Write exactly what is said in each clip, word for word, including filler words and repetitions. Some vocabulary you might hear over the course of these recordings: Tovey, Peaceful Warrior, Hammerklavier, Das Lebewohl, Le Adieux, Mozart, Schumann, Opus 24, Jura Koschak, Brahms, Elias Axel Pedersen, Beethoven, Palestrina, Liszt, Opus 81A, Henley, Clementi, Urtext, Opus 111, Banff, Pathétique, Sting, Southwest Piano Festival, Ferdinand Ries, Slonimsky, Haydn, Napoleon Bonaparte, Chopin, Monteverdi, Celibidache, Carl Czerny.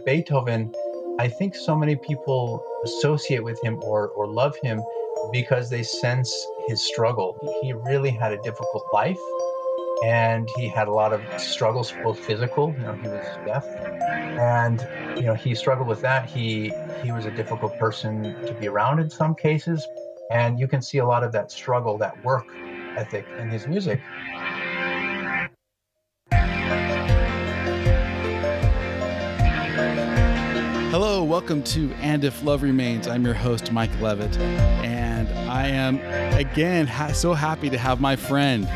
with Beethoven, I think so many people associate with him or, or love him because they sense his struggle. He really had a difficult life, and he had a lot of struggles, both physical, you know, he was deaf, and, you know, he struggled with that. He, he was a difficult person to be around in some cases, and you can see a lot of that struggle, that work ethic in his music. Hello, welcome to And If Love Remains. I'm your host, Mike Levitt, and I am, again, ha- so happy to have my friend,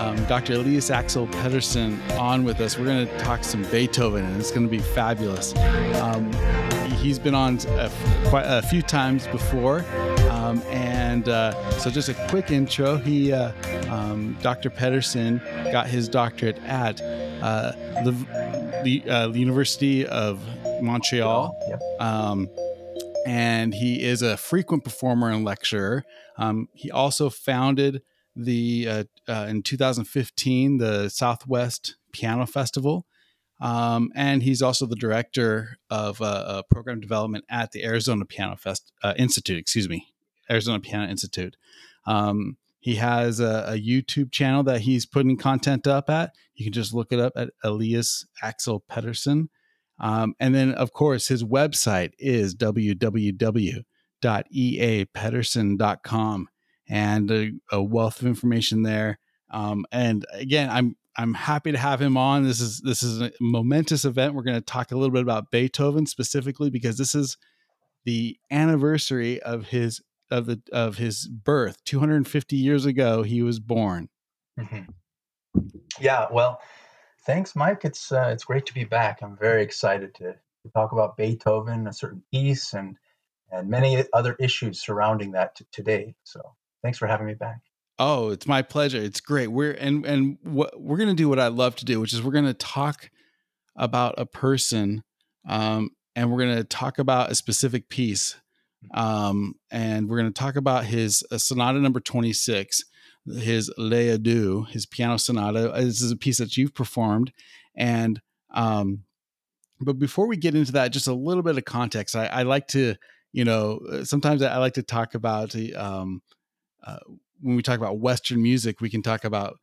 um, Doctor Elias Axel Pedersen, on with us. We're going to talk some Beethoven, and it's going to be fabulous. Um, he's been on a, quite a few times before, um, and uh, so just a quick intro. He, uh, um, Doctor Pedersen got his doctorate at uh, the, uh, the University of Montreal. Yep. Um, and he is a frequent performer and lecturer. Um, he also founded the uh, uh, in two thousand fifteen the Southwest Piano Festival, um, and he's also the director of uh, uh, program development at the Arizona Piano Fest uh, Institute. Excuse me, Arizona Piano Institute. Um, he has a, a YouTube channel that he's putting content up at. You can just look it up at Elias Axel Pedersen. Um, and then, of course, his website is w w w dot e a pedersen dot com, and a, a wealth of information there. Um, and again, I'm I'm happy to have him on. This is this is a momentous event. We're going to talk a little bit about Beethoven specifically because this is the anniversary of his of the of his birth. two hundred fifty years ago, he was born. Mm-hmm. Yeah. Well. Thanks, Mike. It's uh, it's great to be back. I'm very excited to, to talk about Beethoven, a certain piece, and and many other issues surrounding that t- today. So thanks for having me back. Oh, it's my pleasure. It's great. We're and and what we're gonna do what I love to do, which is we're gonna talk about a person, um, and we're gonna talk about a specific piece, um, and we're gonna talk about his uh, Sonata Number twenty-six. His Le Adieux, his piano sonata. This is a piece that you've performed. And, um, but before we get into that, just a little bit of context. I, I like to, you know, sometimes I like to talk about, um, uh, when we talk about Western music, we can talk about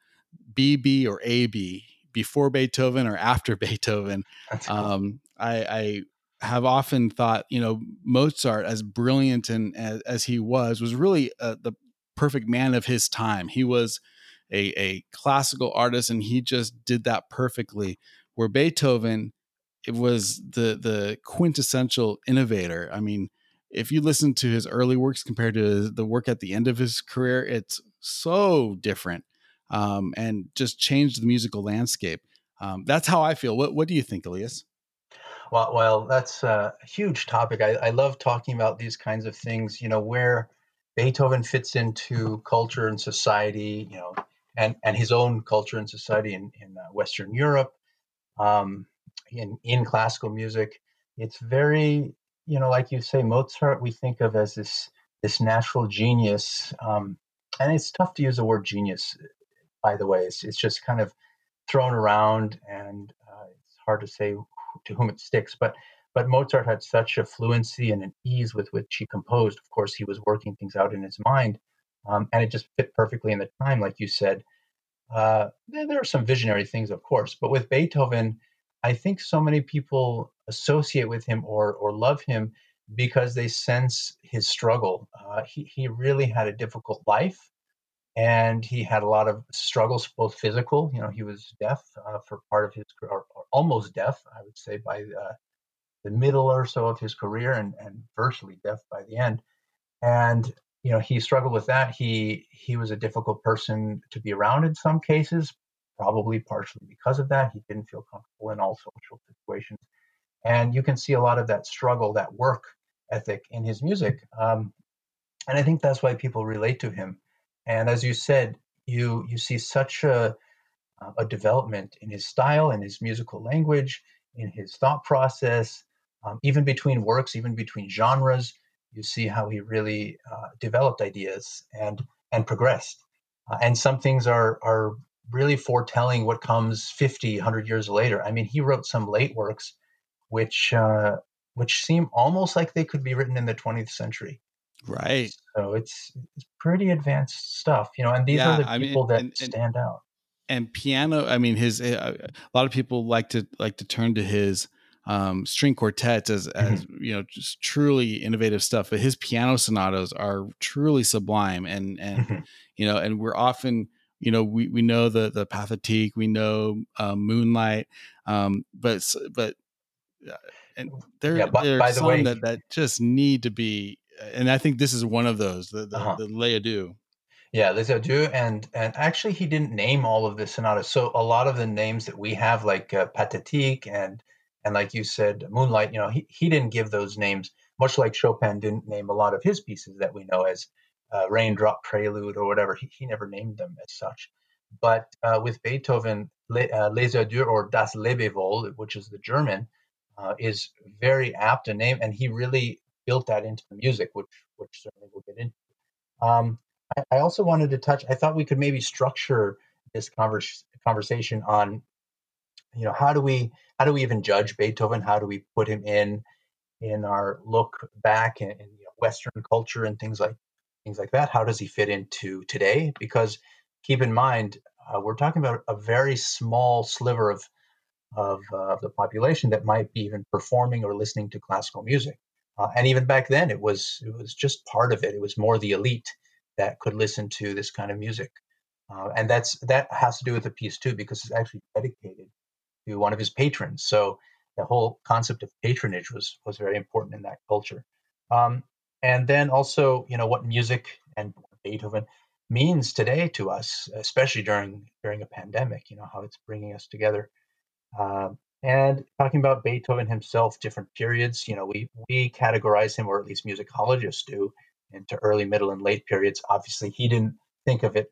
B B or A B, before Beethoven or after Beethoven. That's cool. Um, I, I have often thought, you know, Mozart, as brilliant and as, as he was, was really uh, the perfect man of his time. He was a, a classical artist, and he just did that perfectly. Where Beethoven, it was the the quintessential innovator. I mean, if you listen to his early works compared to the work at the end of his career, it's so different, um, and just changed the musical landscape. Um, that's how I feel. What What do you think, Elias? Well, well, that's a huge topic. I, I love talking about these kinds of things. You know, where Beethoven fits into culture and society, you know, and, and his own culture and society in, in Western Europe, um, in, in classical music. It's very, you know, like you say, Mozart, we think of as this this natural genius. Um, and it's tough to use the word genius, by the way. It's, it's just kind of thrown around, and uh, it's hard to say to whom it sticks. But But Mozart had such a fluency and an ease with which he composed. Of course, he was working things out in his mind, um, and it just fit perfectly in the time, like you said. Uh, there, there are some visionary things, of course, but with Beethoven, I think so many people associate with him or or love him because they sense his struggle. Uh, he, he really had a difficult life, and he had a lot of struggles, both physical. You know, he was deaf uh, for part of his career, or, or almost deaf, I would say, by uh, the middle or so of his career, and, and virtually deaf by the end. And, you know, he struggled with that. He, he was a difficult person to be around in some cases, probably partially because of that. He didn't feel comfortable in all social situations. And you can see a lot of that struggle, that work ethic in his music. Um, and I think that's why people relate to him. And as you said, you, you see such a, a development in his style, in his musical language, in his thought process. Um, even between works, even between genres, you see how he really uh, developed ideas and and progressed. Uh, and some things are are really foretelling what comes fifty, one hundred years later. I mean, he wrote some late works which uh, which seem almost like they could be written in the twentieth century. Right. So it's, it's pretty advanced stuff, you know, and these yeah, are the I people mean, that and, and, stand out. And piano, I mean, his uh, a lot of people like to like to turn to his um, string quartets as, mm-hmm. as, you know, just truly innovative stuff. But his piano sonatas are truly sublime. And, and mm-hmm. you know, and we're often, you know, we, we know the the Pathétique, we know uh, Moonlight, um, but but uh, and there, yeah, by, there are by some the way, that, that just need to be. And I think this is one of those, the, the, uh-huh. the Le Adieux. Yeah, Les Adieux. And and actually, he didn't name all of the sonatas. So a lot of the names that we have, like uh, Pathétique and, and like you said, Moonlight, you know, he, he didn't give those names, much like Chopin didn't name a lot of his pieces that we know as uh, Raindrop Prelude or whatever. He, he never named them as such. But uh, with Beethoven, Le, uh, Les Adieux or Das Lebewohl, which is the German, uh, is very apt a name. And he really built that into the music, which which certainly we'll get into. Um, I, I also wanted to touch, I thought we could maybe structure this converse, conversation on, you know, how do we how do we even judge Beethoven? How do we put him in in our look back in, in you know, Western culture and things like things like that? How does he fit into today? Because keep in mind, uh, we're talking about a very small sliver of of uh, the population that might be even performing or listening to classical music. Uh, and even back then, it was it was just part of it. It was more the elite that could listen to this kind of music, uh, and that's that has to do with the piece too, because it's actually dedicated to one of his patrons. So the whole concept of patronage was was very important in that culture. Um, and then also, you know, what music and Beethoven means today to us, especially during during a pandemic. You know how it's bringing us together. Uh, And talking about Beethoven himself, different periods, you know, we we categorize him, or at least musicologists do, into early, middle, and late periods. Obviously, he didn't think of it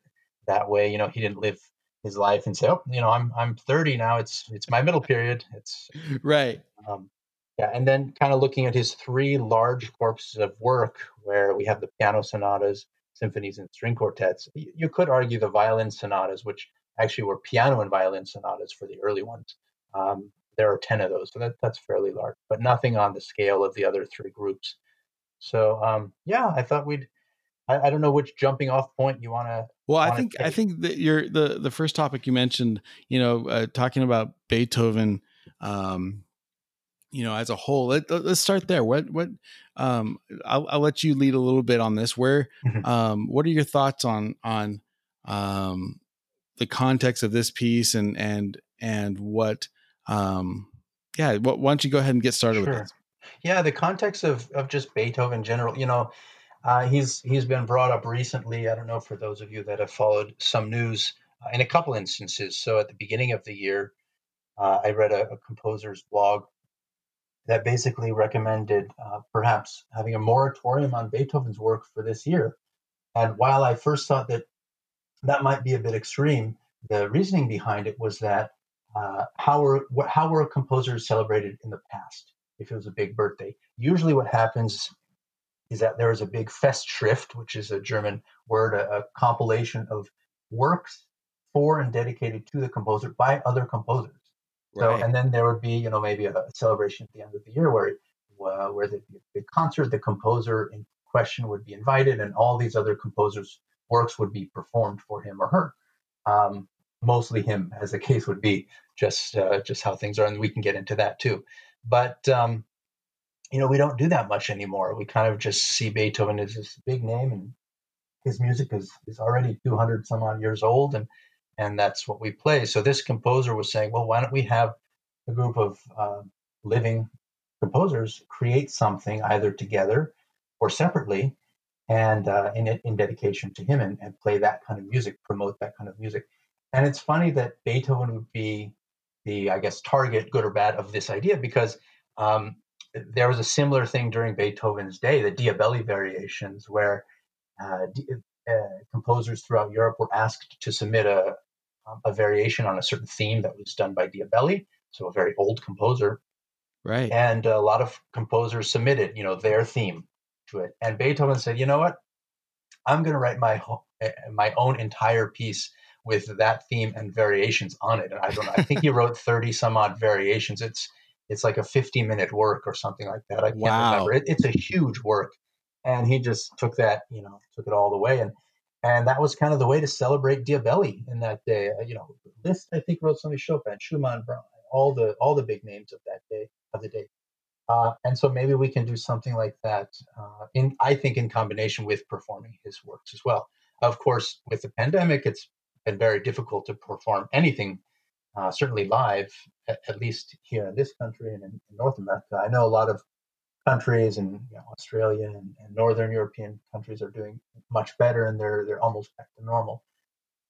that way. You know, he didn't live his life and say, oh, you know, I'm I'm thirty now. It's it's my middle period. It's right. Um, yeah. And then kind of looking at his three large corpses of work where we have the piano sonatas, symphonies, and string quartets. You could argue the violin sonatas, which actually were piano and violin sonatas for the early ones. Um, there are ten of those, so that, that's fairly large, but nothing on the scale of the other three groups. So, um, yeah, I thought we'd, I, I don't know which jumping off point you want to. Well, I think, take. I think that you're the, the first topic you mentioned, you know, uh, talking about Beethoven, um, you know, as a whole, let, let's start there. What, what, um, I'll, I'll let you lead a little bit on this. Where, um, what are your thoughts on, on, um, the context of this piece and, and, and what, Um, yeah, why don't you go ahead and get started sure. with this? Yeah, the context of of just Beethoven in general, you know, uh, he's he's been brought up recently. I don't know, for those of you that have followed some news, uh, in a couple instances. So at the beginning of the year, uh, I read a, a composer's blog that basically recommended uh, perhaps having a moratorium on Beethoven's work for this year. And while I first thought that that might be a bit extreme, the reasoning behind it was that Uh, how were how were composers celebrated in the past? If it was a big birthday, usually what happens is that there is a big Festschrift, which is a German word, a, a compilation of works for and dedicated to the composer by other composers. Right. So, and then there would be, you know, maybe a celebration at the end of the year where uh, where there'd be a big concert. The composer in question would be invited, and all these other composers' works would be performed for him or her. Um, Mostly him, as the case would be, just uh, just how things are, and we can get into that too. But um, you know, we don't do that much anymore. We kind of just see Beethoven as this big name, and his music is is already two hundred some odd years old, and and that's what we play. So this composer was saying, well, why don't we have a group of uh, living composers create something either together or separately, and uh, in in dedication to him, and, and play that kind of music, promote that kind of music. And it's funny that Beethoven would be the, I guess, target, good or bad, of this idea, because um, there was a similar thing during Beethoven's day, the Diabelli variations, where uh, d- uh, composers throughout Europe were asked to submit a, a variation on a certain theme that was done by Diabelli, so a very old composer. Right. And a lot of composers submitted, you know, their theme to it. And Beethoven said, you know what, I'm going to write my ho- my own entire piece with that theme and variations on it. And I don't know, I think he wrote thirty some odd variations. It's It's like a fifty minute work or something like that. I can't wow. remember. It, it's a huge work. And he just took that, you know, took it all the way. And, and that was kind of the way to celebrate Diabelli in that day. You know, Liszt, I think, wrote something, Chopin, Schumann, Brahms, all the, all the big names of that day, of the day. Uh, and so maybe we can do something like that uh, in, I think, in combination with performing his works as well. Of course, with the pandemic, it's been very difficult to perform anything, uh, certainly live, at, at least here in this country and in, in North America. I know a lot of countries and you know, Australia and, and Northern European countries are doing much better, and they're they're almost back to normal.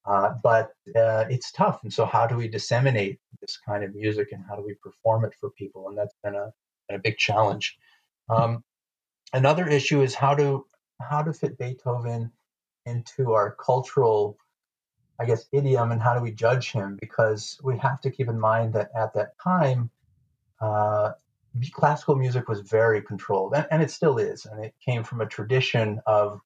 Uh, but uh, it's tough. And so how do we disseminate this kind of music, and how do we perform it for people? And that's been a, been a big challenge. Um, another issue is how to how to fit Beethoven into our cultural, I guess, idiom, and how do we judge him? Because we have to keep in mind that at that time, uh, classical music was very controlled, and, and it still is. And it came from a tradition of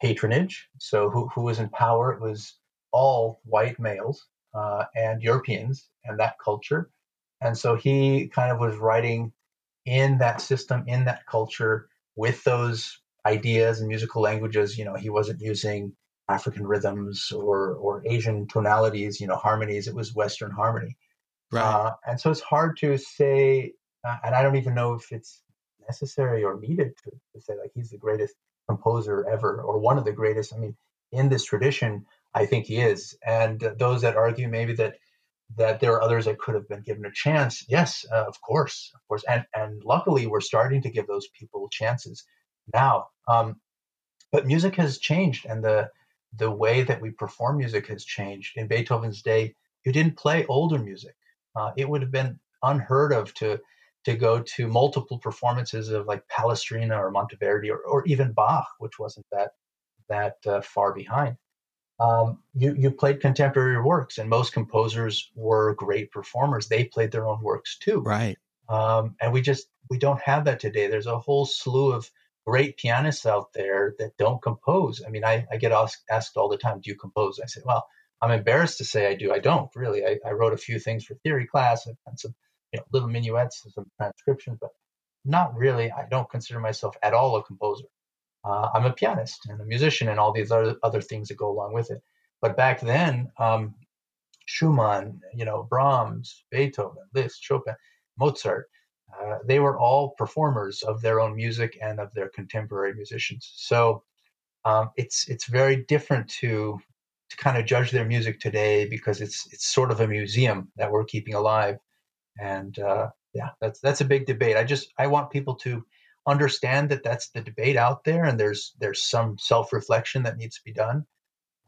patronage. So who, who was in power? It was all white males uh, and Europeans and that culture. And so he kind of was writing in that system, in that culture, with those ideas and musical languages. You know, he wasn't using African rhythms or or Asian tonalities, you know, harmonies. It was Western harmony. Right. Uh, and so it's hard to say, uh, and I don't even know if it's necessary or needed to, to say, like, he's the greatest composer ever, or one of the greatest. I mean, in this tradition, I think he is. And uh, those that argue maybe that that there are others that could have been given a chance, yes, uh, of course, of course. And, and luckily, we're starting to give those people chances now. Um, but music has changed, and the the way that we perform music has changed. In Beethoven's day, you didn't play older music. Uh, it would have been unheard of to to go to multiple performances of like Palestrina or Monteverdi or, or even Bach, which wasn't that that uh, far behind. Um, you you played contemporary works, and most composers were great performers. They played their own works too. Right. Um, and we just we don't have that today. There's a whole slew of great pianists out there that don't compose. I mean, I, I get asked, asked all the time, do you compose? I say, well, I'm embarrassed to say I do. I don't really. I, I wrote a few things for theory class. I've done some you know, little minuets, some transcriptions, but not really. I don't consider myself at all a composer. Uh, I'm a pianist and a musician and all these other, other things that go along with it. But back then, um, Schumann, you know, Brahms, Beethoven, Liszt, Chopin, Mozart, Uh, they were all performers of their own music and of their contemporary musicians. So um, it's it's very different to to kind of judge their music today, because it's it's sort of a museum that we're keeping alive. And uh, yeah, that's that's a big debate. I just I want people to understand that that's the debate out there, and there's there's some self-reflection that needs to be done.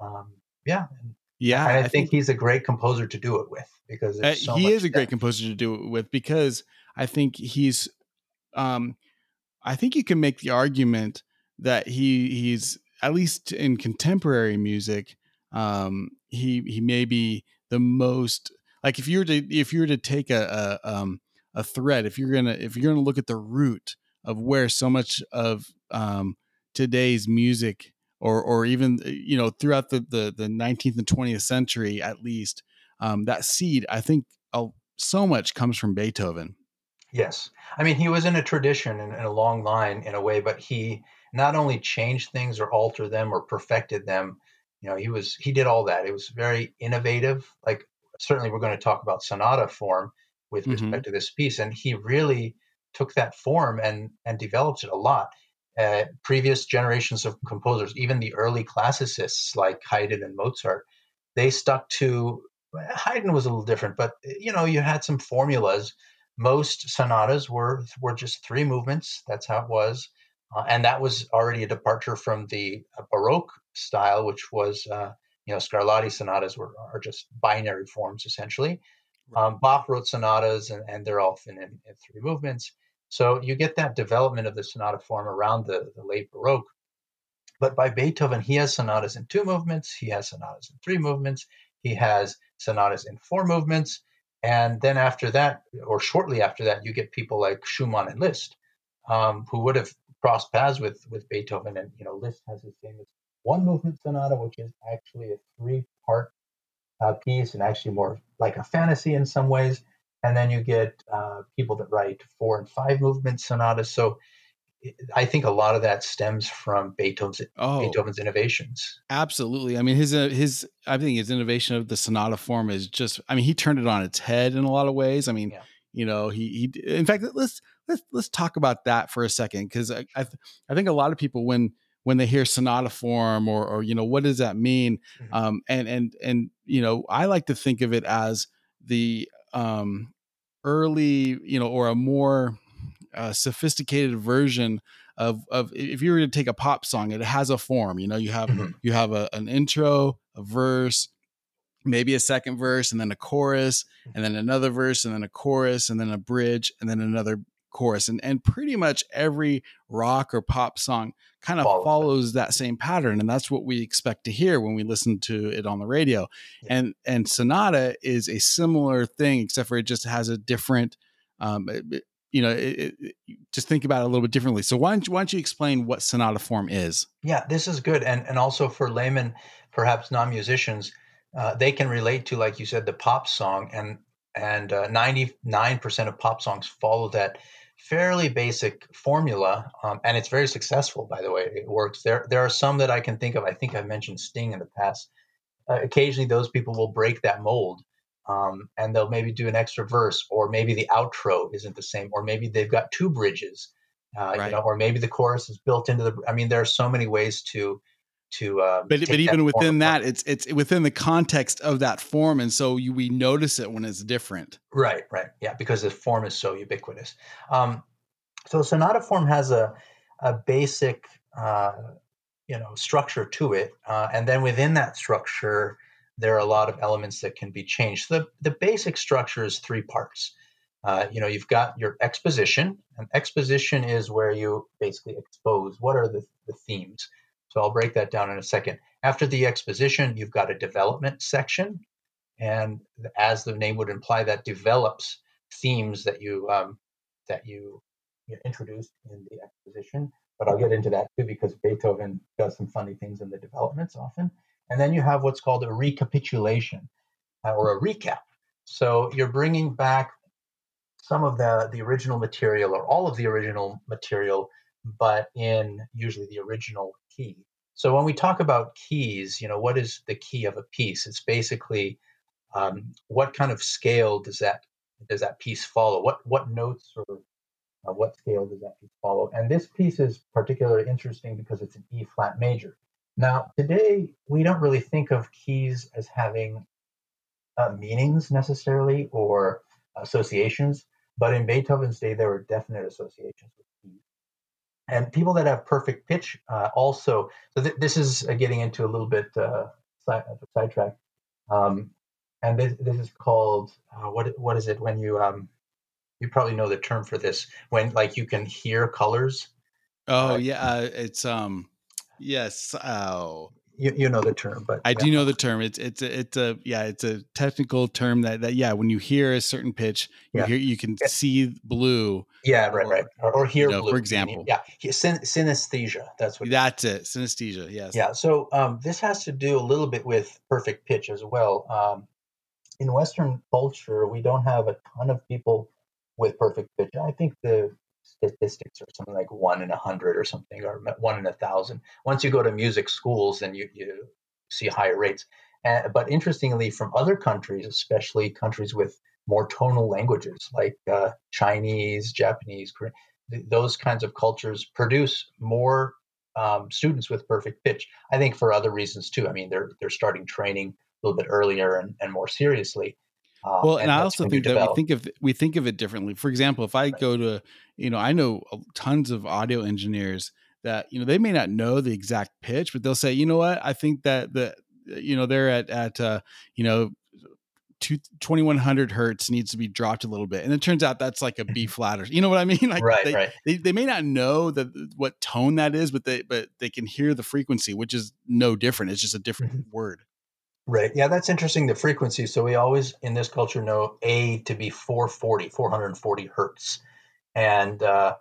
Um, yeah. And, yeah, and I, I think, think he's a great composer to do it with, because there's so uh, he much is a great composer to do it with because. I think he's, um, I think you can make the argument that he he's at least in contemporary music, um, he he may be the most, like, if you were to if you were to take a a, um, a thread, if you're gonna if you're gonna look at the root of where so much of um, today's music, or or even you know throughout the the, the nineteenth and twentieth century at least, um, that seed, I think uh, so much comes from Beethoven. Yes. I mean, he was in a tradition and a long line in a way, but he not only changed things or altered them or perfected them, you know, he was, he did all that. It was very innovative. Like, certainly we're going to talk about sonata form with mm-hmm. respect to this piece. And he really took that form and, and developed it a lot. Uh, previous generations of composers, even the early classicists like Haydn and Mozart, they stuck to, Haydn was a little different, but you know, you had some formulas. Most sonatas were were just three movements. That's how it was. Uh, and that was already a departure from the Baroque style, which was, uh, you know, Scarlatti sonatas were are just binary forms, essentially. Um, Bach wrote sonatas, and, and they're often in, in three movements. So you get that development of the sonata form around the, the late Baroque. But by Beethoven, he has sonatas in two movements. He has sonatas in three movements. He has sonatas in four movements. And then after that, or shortly after that, you get people like Schumann and Liszt, um, who would have crossed paths with with Beethoven. And, you know, Liszt has his famous one-movement sonata, which is actually a three-part uh, piece, and actually more like a fantasy in some ways. And then you get uh, people that write four and five movement sonatas. So I think a lot of that stems from Beethoven's oh, Beethoven's innovations. Absolutely. I mean, his, his, I think his innovation of the sonata form is just, I mean, he turned it on its head in a lot of ways. I mean, yeah. you know, he, he, in fact, let's, let's, let's talk about that for a second. Cause I, I, th- I think a lot of people, when, when they hear sonata form or, or, you know, what does that mean? Mm-hmm. Um, and, and, and, you know, I like to think of it as the, um, early, you know, or a more, uh, sophisticated version of, of, if you were to take a pop song, it has a form, you know, you have, mm-hmm. you have a, an intro, a verse, maybe a second verse, and then a chorus, and then another verse, and then a chorus, and then a bridge, and then another chorus. And, and pretty much every rock or pop song kind of Follow follows that. that same pattern. And that's what we expect to hear when we listen to it on the radio. Yeah. And, and sonata is a similar thing, except for it just has a different, um, it, you know, it, it, just think about it a little bit differently. So why don't you, why don't you explain what sonata form is? Yeah, this is good. And, and also for laymen, perhaps non-musicians, Uh, they can relate to, like you said, the pop song, and and uh, ninety-nine percent of pop songs follow that fairly basic formula, um, and it's very successful, by the way. It works. There there are some that I can think of. I think I mentioned Sting in the past. Uh, occasionally, those people will break that mold, um, and they'll maybe do an extra verse, or maybe the outro isn't the same, or maybe they've got two bridges, uh, right. you know, or maybe the chorus is built into the. I mean, there are so many ways to. To, um, but but even within that, it's it's within the context of that form, and so you, we notice it when it's different. Right, right, yeah, because the form is so ubiquitous. Um, so sonata form has a a basic uh, you know structure to it, uh, and then within that structure, there are a lot of elements that can be changed. So the the basic structure is three parts. Uh, you know, you've got your exposition, and exposition is where you basically expose what are the, the themes. So I'll break that down in a second. After the exposition, you've got a development section. And as the name would imply, that develops themes that you um, that you, you introduced in the exposition. But I'll get into that too, because Beethoven does some funny things in the developments often. And then you have what's called a recapitulation uh, or a recap. So you're bringing back some of the, the original material or all of the original material, but in usually the original key. So when we talk about keys, you know, what is the key of a piece? It's basically um, what kind of scale does that does that piece follow? What what notes or uh, what scale does that piece follow? And this piece is particularly interesting because it's an E flat major. Now today we don't really think of keys as having uh, meanings necessarily or associations, but in Beethoven's day there were definite associations. And people that have perfect pitch uh, also, so th- this is uh, getting into a little bit uh, side, sidetrack. Um, and this, this is called, uh, what what is it when you, um, you probably know the term for this, when like you can hear colors. Oh, uh, yeah. Uh, it's, um, yes. Oh, you, you know the term, but. I yeah. do know the term. It's, it's, a, it's a, yeah, it's a technical term that, that yeah, when you hear a certain pitch, you yeah. hear, you can yeah. see blue. Yeah, right, or, right. Or, or hear you know, blue. For example. Yeah, Syn- synesthesia. That's what. That's it. Synesthesia, yes. Yeah, so um, this has to do a little bit with perfect pitch as well. Um, in Western culture, we don't have a ton of people with perfect pitch. I think the statistics are something like one in a hundred or something, or one in a thousand. Once you go to music schools, then you, you see higher rates. Uh, but interestingly, from other countries, especially countries with more tonal languages like uh, Chinese, Japanese, Korean, th- those kinds of cultures produce more um, students with perfect pitch. I think for other reasons too. I mean, they're they're starting training a little bit earlier and, and more seriously. Um, well, and, and I also think that we think of we think of it differently. For example, if I right. go to, you know, I know tons of audio engineers that, you know, they may not know the exact pitch, but they'll say, you know what, I think that the, you know, they're at at uh, you know. twenty-one hundred hertz needs to be dropped a little bit, and it turns out that's like a B flat, or you know what I mean? Like right, they, right. they they may not know that what tone that is, but they but they can hear the frequency, which is no different. It's just a different mm-hmm. word. Right. Yeah, that's interesting. The frequency. So we always in this culture know A to be four forty, four forty hertz, and uh,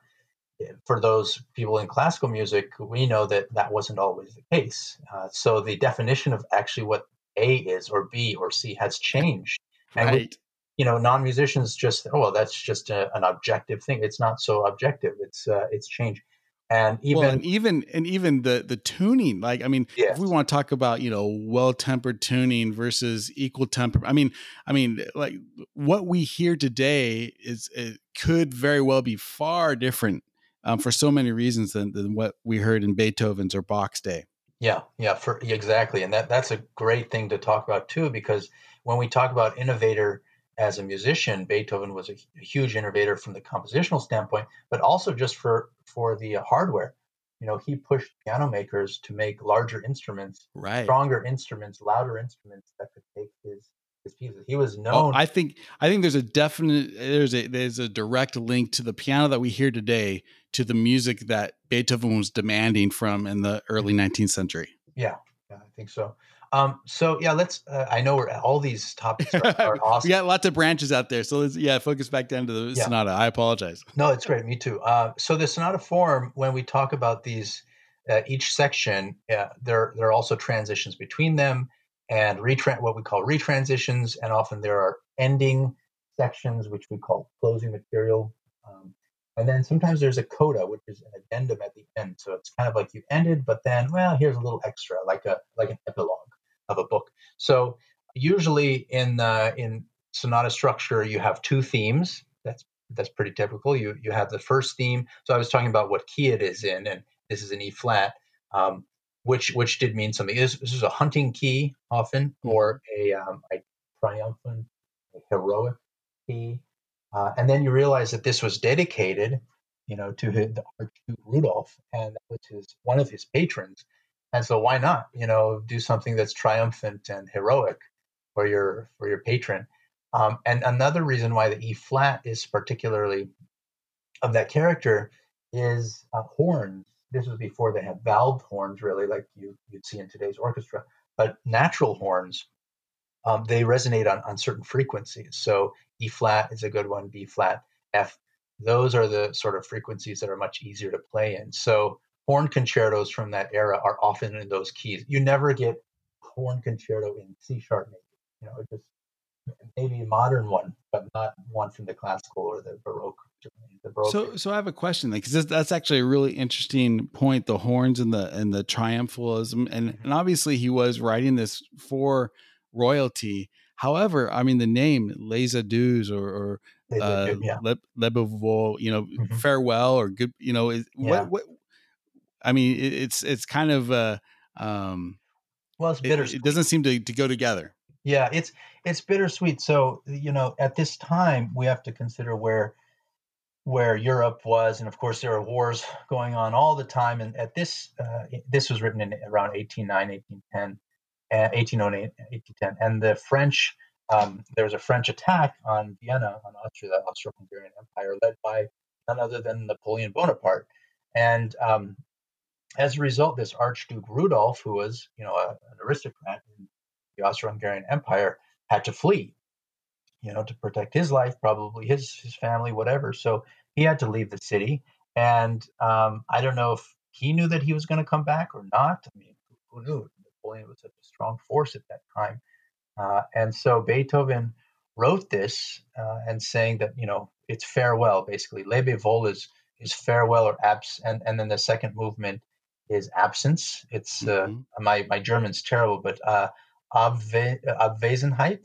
for those people in classical music, we know that that wasn't always the case. Uh, so the definition of actually what A is or B or C has changed. And right. you know, non-musicians just, oh, well, that's just a, an objective thing. It's not so objective. It's uh, it's change. And even, well, and even and even the the tuning, like, I mean, yeah. if we want to talk about, you know, well-tempered tuning versus equal temper, I mean, I mean, like what we hear today is it could very well be far different um, for so many reasons than, than what we heard in Beethoven's or Bach's day. Yeah, yeah, for, exactly. And that that's a great thing to talk about, too, because when we talk about innovator as a musician, Beethoven was a huge innovator from the compositional standpoint, but also just for, for the hardware. You know, he pushed piano makers to make larger instruments, right. stronger instruments, louder instruments that could take his his pieces. He was known. Oh, I think I think there's a definite there's a there's a direct link to the piano that we hear today to the music that Beethoven was demanding from in the early nineteenth century. Yeah, yeah, I think so. Um, so yeah, let's, uh, I know we're, all these topics are, are awesome. We got lots of branches out there. So let's, yeah, focus back down to the yeah. sonata. I apologize. No, it's great. Me too. Uh, so the sonata form, when we talk about these, uh, each section, uh, there, there are also transitions between them and retran what we call retransitions. And often there are ending sections, which we call closing material. Um, and then sometimes there's a coda, which is an addendum at the end. So it's kind of like you ended, but then, well, here's a little extra, like a, like an epilogue of a book. So usually in uh, in sonata structure, you have two themes. That's that's pretty typical. You you have the first theme. So I was talking about what key it is in, and this is an E flat, um, which which did mean something. This, this is a hunting key often, or a, um, a triumphant, a heroic key. Uh, and then you realize that this was dedicated, you know, to his, the Archduke Rudolph, and which is one of his patrons. And so why not, you know, do something that's triumphant and heroic for your for your patron? Um, and another reason why the E flat is particularly of that character is uh, horns. This was before they had valved horns, really, like you you'd see in today's orchestra. But natural horns, um, they resonate on, on certain frequencies. So E flat is a good one. B flat, F. Those are the sort of frequencies that are much easier to play in. So horn concertos from that era are often in those keys. You never get horn concerto in C sharp, maybe, you know, just maybe a modern one, but not one from the classical or the Baroque. The Baroque. So, so I have a question, like, because that's actually a really interesting point: the horns and the and the triumphalism, and mm-hmm. and obviously he was writing this for royalty. However, I mean, the name Les Adieux or, or Les Adieux, uh, yeah. Le, Lebewohl, you know, mm-hmm. farewell or good, you know, is yeah. what what. I mean, it's it's kind of uh, um, well, it's bittersweet. It, it doesn't seem to, to go together. Yeah, it's it's bittersweet. So, you know, at this time, we have to consider where where Europe was, and of course, there are wars going on all the time. And at this, uh, this was written in around eighteen oh nine, eighteen ten, and eighteen oh eight, eighteen ten, and the French. Um, there was a French attack on Vienna, on Austria, the Austro-Hungarian Empire, led by none other than Napoleon Bonaparte, and um, as a result, this Archduke Rudolph, who was, you know, a, an aristocrat in the Austro-Hungarian Empire, had to flee, you know, to protect his life, probably his his family, whatever. So he had to leave the city, and um, I don't know if he knew that he was going to come back or not. I mean, who knew? Napoleon was such a strong force at that time, uh, and so Beethoven wrote this uh, and saying that, you know, it's farewell, basically. Lebewohl is is farewell or abs, and and then the second movement is absence. It's mm-hmm. uh, my my German's terrible, but uh, Abwe- Abwesenheit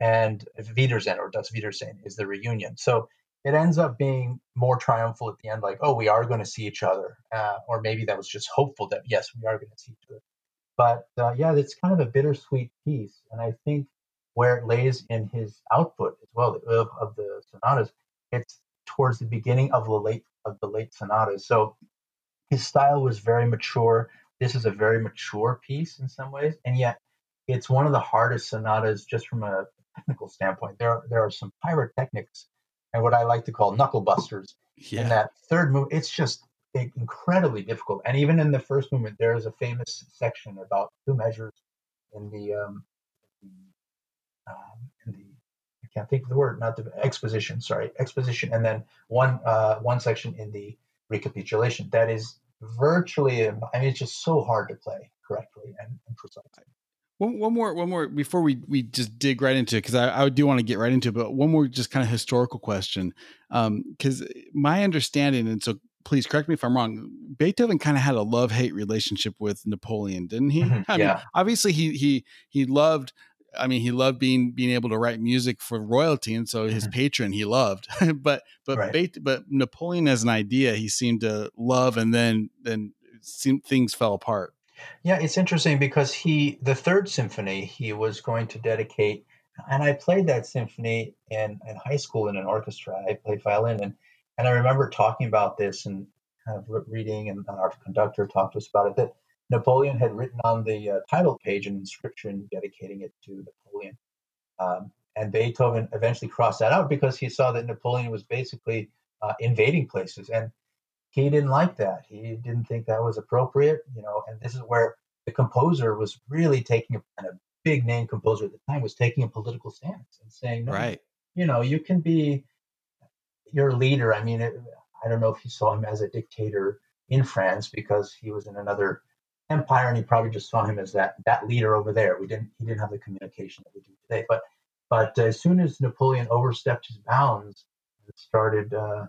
and Wiedersehen or Das Wiedersehen is the reunion. So it ends up being more triumphal at the end, like, oh, we are going to see each other, uh, or maybe that was just hopeful that yes, we are going to see each other. But uh, yeah, it's kind of a bittersweet piece, and I think where it lays in his output as well of, of the sonatas, it's towards the beginning of the late of the late sonatas. So his style was very mature. This is a very mature piece in some ways, and yet it's one of the hardest sonatas just from a technical standpoint. There are, there are some pyrotechnics and what I like to call knuckle busters yeah. in that third movement. It's just incredibly difficult. And even in the first movement, there is a famous section about two measures in the, um, um, in the I can't think of the word, not the exposition, sorry, exposition, and then one uh, one section in the recapitulation that is virtually, I mean, it's just so hard to play correctly and, and precisely. One, one more, one more before we, we just dig right into it, because I, I do want to get right into it, but one more just kind of historical question. Because um, my understanding, and so please correct me if I'm wrong, Beethoven kind of had a love-hate relationship with Napoleon, didn't he? Mm-hmm. I yeah. mean, obviously he he he loved. I mean, he loved being being able to write music for royalty, and so his mm-hmm. patron he loved. but but right. Beethoven, but Napoleon as an idea, he seemed to love, and then then seemed, things fell apart. Yeah, it's interesting because he, the third symphony, he was going to dedicate, and I played that symphony in, in high school in an orchestra. I played violin, and, and I remember talking about this and kind of reading, and our conductor talked to us about it, that Napoleon had written on the uh, title page an inscription dedicating it to Napoleon. Um, and Beethoven eventually crossed that out because he saw that Napoleon was basically uh, invading places, and he didn't like that. He didn't think that was appropriate, you know, and this is where the composer was really taking, a, and a big name composer at the time was taking a political stance and saying, no, right. you know, you can be your leader. I mean, it, I don't know if you saw him as a dictator in France because he was in another empire and he probably just saw him as that that leader over there. We didn't, he didn't have the communication that we do today. But, but as soon as Napoleon overstepped his bounds and started, uh,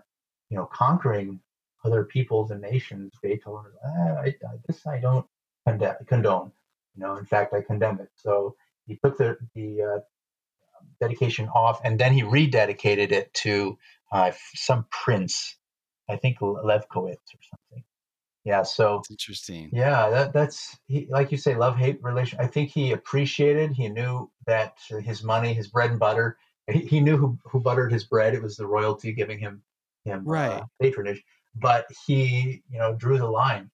you know, conquering other peoples and nations, Beethoven, ah, I, I, this I don't condemn, condone. You know, in fact, I condemn it. So he took the the uh, dedication off, and then he rededicated it to uh, some prince, I think Levkowitz or something. Yeah. So that's interesting. Yeah, that, that's he, like you say, love hate relation. I think he appreciated. He knew that his money, his bread and butter. He, he knew who, who buttered his bread. It was the royalty giving him him right. uh, patronage. But he, you know, drew the line.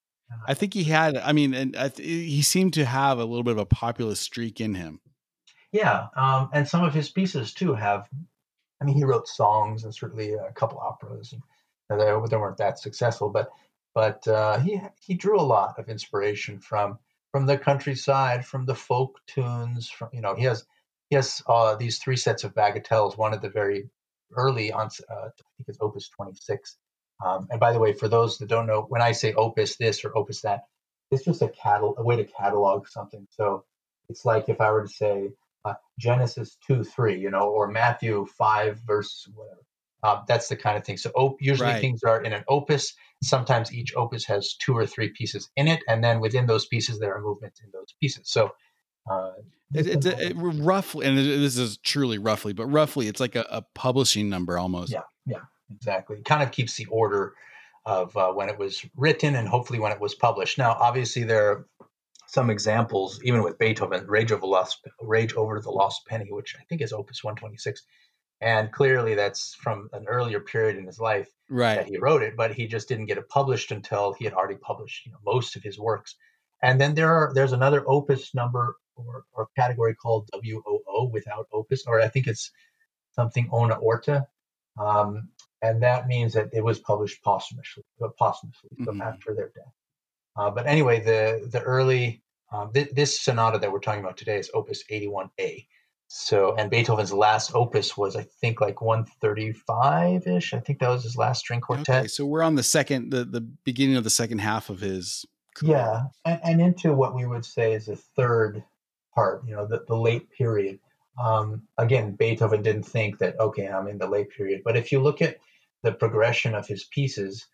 I think he had, I mean, and I th- he seemed to have a little bit of a populist streak in him. Yeah. Um, and some of his pieces, too, have, I mean, he wrote songs and certainly a couple operas. And they, they weren't that successful, but but uh, he he drew a lot of inspiration from from the countryside, from the folk tunes. From, you know, he has, he has uh, these three sets of bagatelles, one at the very early, on, uh, I think it's Opus twenty-six. Um, and by the way, for those that don't know, when I say opus this or opus that, it's just a catalog, a way to catalog something. So it's like if I were to say uh, Genesis two three, you know, or Matthew five verse whatever. Uh, that's the kind of thing. So op- usually right. things are in an opus. Sometimes each opus has two or three pieces in it, and then within those pieces there are movements in those pieces. So uh, it, it, it, it, roughly, and it, this is truly roughly, but roughly it's like a, a publishing number almost. Yeah, yeah. Exactly. It kind of keeps the order of uh, when it was written and hopefully when it was published. Now, obviously, there are some examples, even with Beethoven, Rage over the Lost, Rage over the Lost Penny, which I think is Opus one twenty-six. And clearly that's from an earlier period in his life right. that he wrote it, but he just didn't get it published until he had already published, you know, most of his works. And then there are there's another opus number or, or category called W O O, without opus, or I think it's something Ona Orta. Um, And that means that it was published posthumously, posthumously so mm-hmm. after their death. Uh, but anyway, the the early um, th- this sonata that we're talking about today is Opus eighty-one A. So, and Beethoven's last opus was, I think, like one thirty-five ish. I think that was his last string quartet. Okay, so we're on the second, the, the beginning of the second half of his career. Yeah, and, and into what we would say is the third part. You know, the, the late period. Um, again, Beethoven didn't think that, okay, I'm in the late period. But if you look at the progression of his pieces,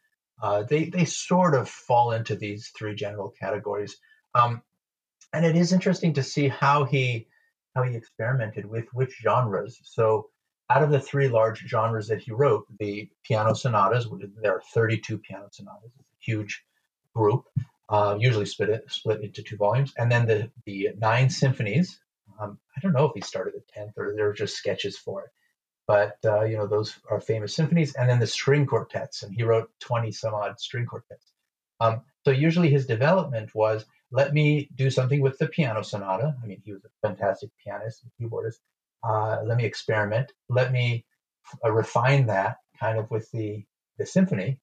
uh, they they sort of fall into these three general categories. Um, and it is interesting to see how he how he experimented with which genres. So out of the three large genres that he wrote, the piano sonatas, there are thirty-two piano sonatas, a huge group, uh, usually split, it, split into two volumes, and then the, the nine symphonies. Um, I don't know if he started the tenth or there were just sketches for it, but uh, you know, those are famous symphonies, and then the string quartets, and he wrote twenty some odd string quartets. Um, so usually his development was, let me do something with the piano sonata. I mean, he was a fantastic pianist and keyboardist. Uh, let me experiment. Let me uh, refine that kind of with the the symphony,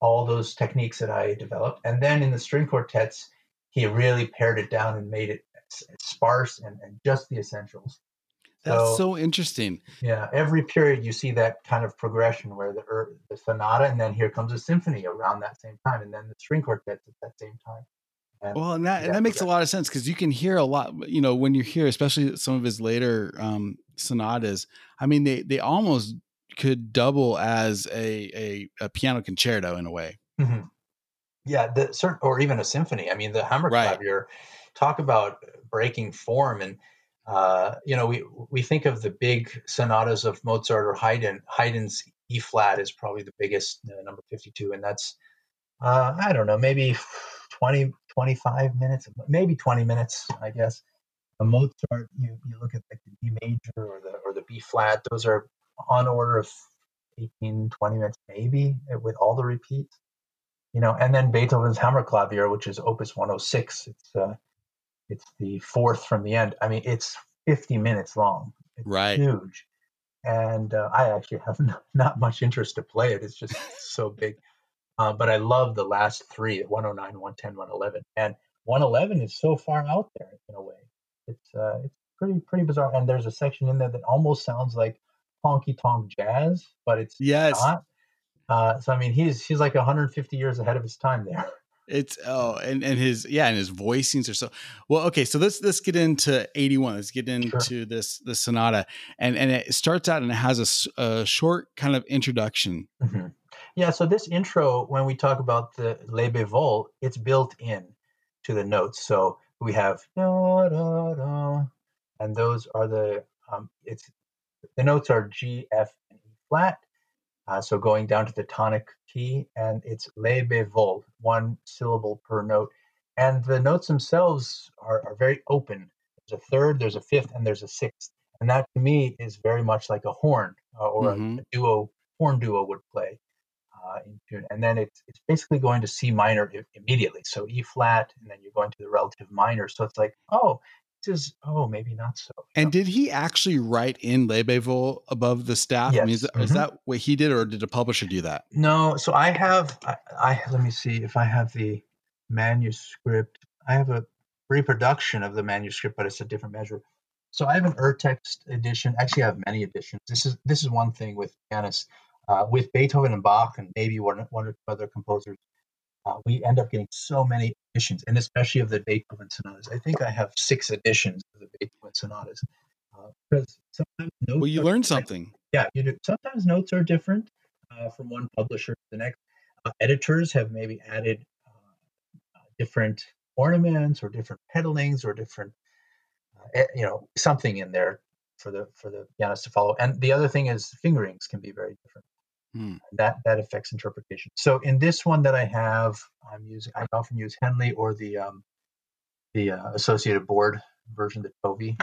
all those techniques that I developed, and then in the string quartets, he really pared it down and made it sparse and, and just the essentials. That's so, so interesting. Yeah, every period you see that kind of progression where the, er, the sonata, and then here comes a symphony around that same time, and then the string quartet at that same time. And, well, and that, yeah, and that makes yeah. a lot of sense, because you can hear a lot, you know, when you hear, especially some of his later um, sonatas, I mean, they, they almost could double as a, a, a piano concerto in a way. Mm-hmm. Yeah. The certain, or even a symphony. I mean, the Hammerklavier, right. talk about breaking form. And, uh, you know, we, we think of the big sonatas of Mozart or Haydn. Haydn's E flat is probably the biggest, uh, number fifty-two. And that's, uh, I don't know, maybe twenty, twenty-five minutes, maybe twenty minutes, I guess. A Mozart, you, you look at like the D major or the, or the B flat, those are on order of eighteen, twenty minutes, maybe, with all the repeats, you know. And then Beethoven's Hammerklavier, which is Opus one oh six. It's, uh, it's the fourth from the end. I mean, it's fifty minutes long. It's right. huge. And uh, I actually have n- not much interest to play it. It's just so big. Uh, but I love the last three, one oh nine, one ten, one eleven. And one eleven is so far out there in a way. It's uh, it's pretty pretty bizarre. And there's a section in there that almost sounds like honky-tonk jazz, but it's yes. not. Uh, so, I mean, he's he's like one hundred fifty years ahead of his time there. It's oh, and, and his yeah, and his voicings are so well. Okay, so let's let's get into eighty-one. Let's get into sure. this the sonata, and and it starts out and it has a, a short kind of introduction. Mm-hmm. Yeah, so this intro, when we talk about the Lebewohl, it's built in to the notes. So we have da, da, da, and those are the um, it's the notes are G, F, and E flat. Uh, so going down to the tonic key, and it's Lebewohl, one syllable per note. And the notes themselves are, are very open. There's a third, there's a fifth, and there's a sixth. And that to me is very much like a horn uh, or mm-hmm. a, a duo, horn duo would play uh, in tune. And then it's, it's basically going to C minor I- immediately. So E flat, and then you're going to the relative minor. So it's like, oh, this is, oh, maybe not so. And no. did he actually write in Lebewohl above the staff? Yes. I mean, is, mm-hmm. is that what he did, or did a publisher do that? No. So I have, I, I let me see if I have the manuscript. I have a reproduction of the manuscript, but it's a different measure. So I have an Urtext edition. Actually, I have many editions. This is this is one thing with pianists, uh, with Beethoven and Bach, and maybe one, one or two other composers. Uh, we end up getting so many editions, and especially of the Beethoven sonatas. I think I have six editions of the Beethoven sonatas. Uh, because sometimes notes well, you learn different. something. Yeah, you do. Sometimes notes are different uh, from one publisher to the next. Uh, editors have maybe added uh, different ornaments or different pedalings or different, uh, you know, something in there for the for the pianist to follow. And the other thing is fingerings can be very different. Hmm. That that affects interpretation. So in this one that I have, I'm using. I often use Henley or the um, the uh, Associated Board version, the Tovey,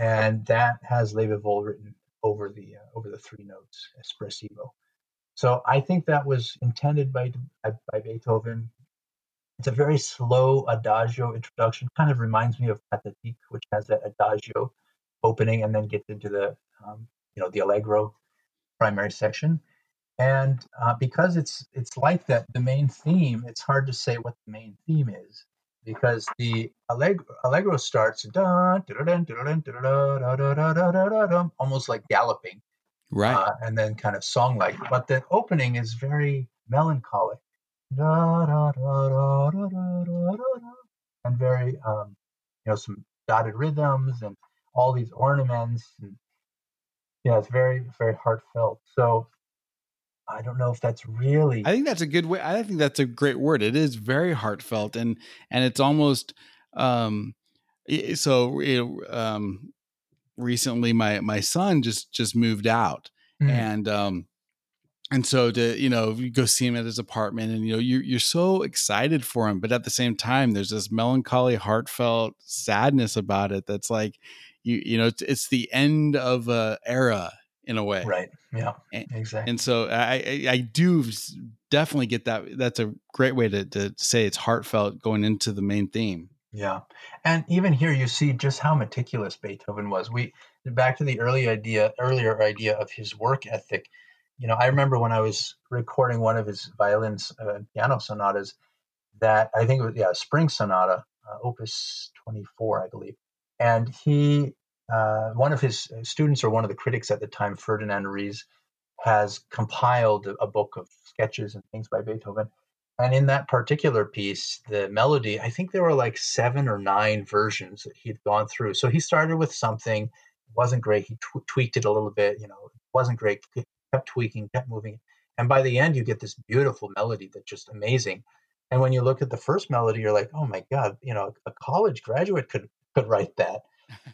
and that has Lebewohl written over the uh, over the three notes espressivo. So I think that was intended by by Beethoven. It's a very slow adagio introduction. Kind of reminds me of Pathétique, which has that adagio opening and then gets into the um, you know the allegro primary section. And uh, because it's it's like that, the main theme, it's hard to say what the main theme is, because the allegro, allegro starts almost like galloping, right? Uh, and then kind of song-like. But the opening is very melancholic and very, um, you know, some dotted rhythms and all these ornaments. And, yeah, it's very, very heartfelt. So I don't know if that's really, I think that's a good way. I think that's a great word. It is very heartfelt, and, and it's almost, um, so, it, um, recently my, my son just, just moved out mm. and, um, and so to, you know, you go see him at his apartment and, you know, you're, you're so excited for him, but at the same time, there's this melancholy, heartfelt sadness about it. That's like, you, you know, it's, it's the end of a era. In a way. Right. Yeah, and, exactly. And so I, I, I do definitely get that. That's a great way to, to say it's heartfelt going into the main theme. Yeah. And even here you see just how meticulous Beethoven was. We back to the early idea, earlier idea of his work ethic. You know, I remember when I was recording one of his violin uh, piano sonatas that I think it was, yeah, Spring Sonata, uh, Opus twenty-four, I believe. And he, Uh, one of his students or one of the critics at the time, Ferdinand Ries, has compiled a, a book of sketches and things by Beethoven. And in that particular piece, the melody, I think there were like seven or nine versions that he'd gone through. So he started with something, it wasn't great. He tw- tweaked it a little bit, you know, it wasn't great, kept tweaking, kept moving. And by the end, you get this beautiful melody that's just amazing. And when you look at the first melody, you're like, oh my God, you know, a college graduate could could write that.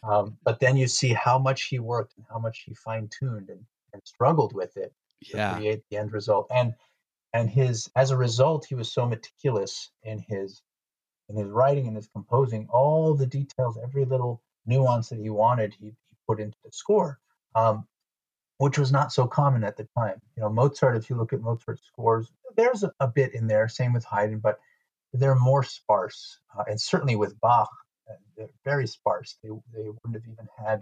Um, but then you see how much he worked and how much he fine-tuned and, and struggled with it to yeah. create the end result. And and his as a result, he was so meticulous in his in his writing and his composing, all the details, every little nuance that he wanted, he, he put into the score, um, which was not so common at the time. You know, Mozart, if you look at Mozart's scores, there's a, a bit in there, same with Haydn, but they're more sparse. Uh, and certainly with Bach, they're very sparse. They they wouldn't have even had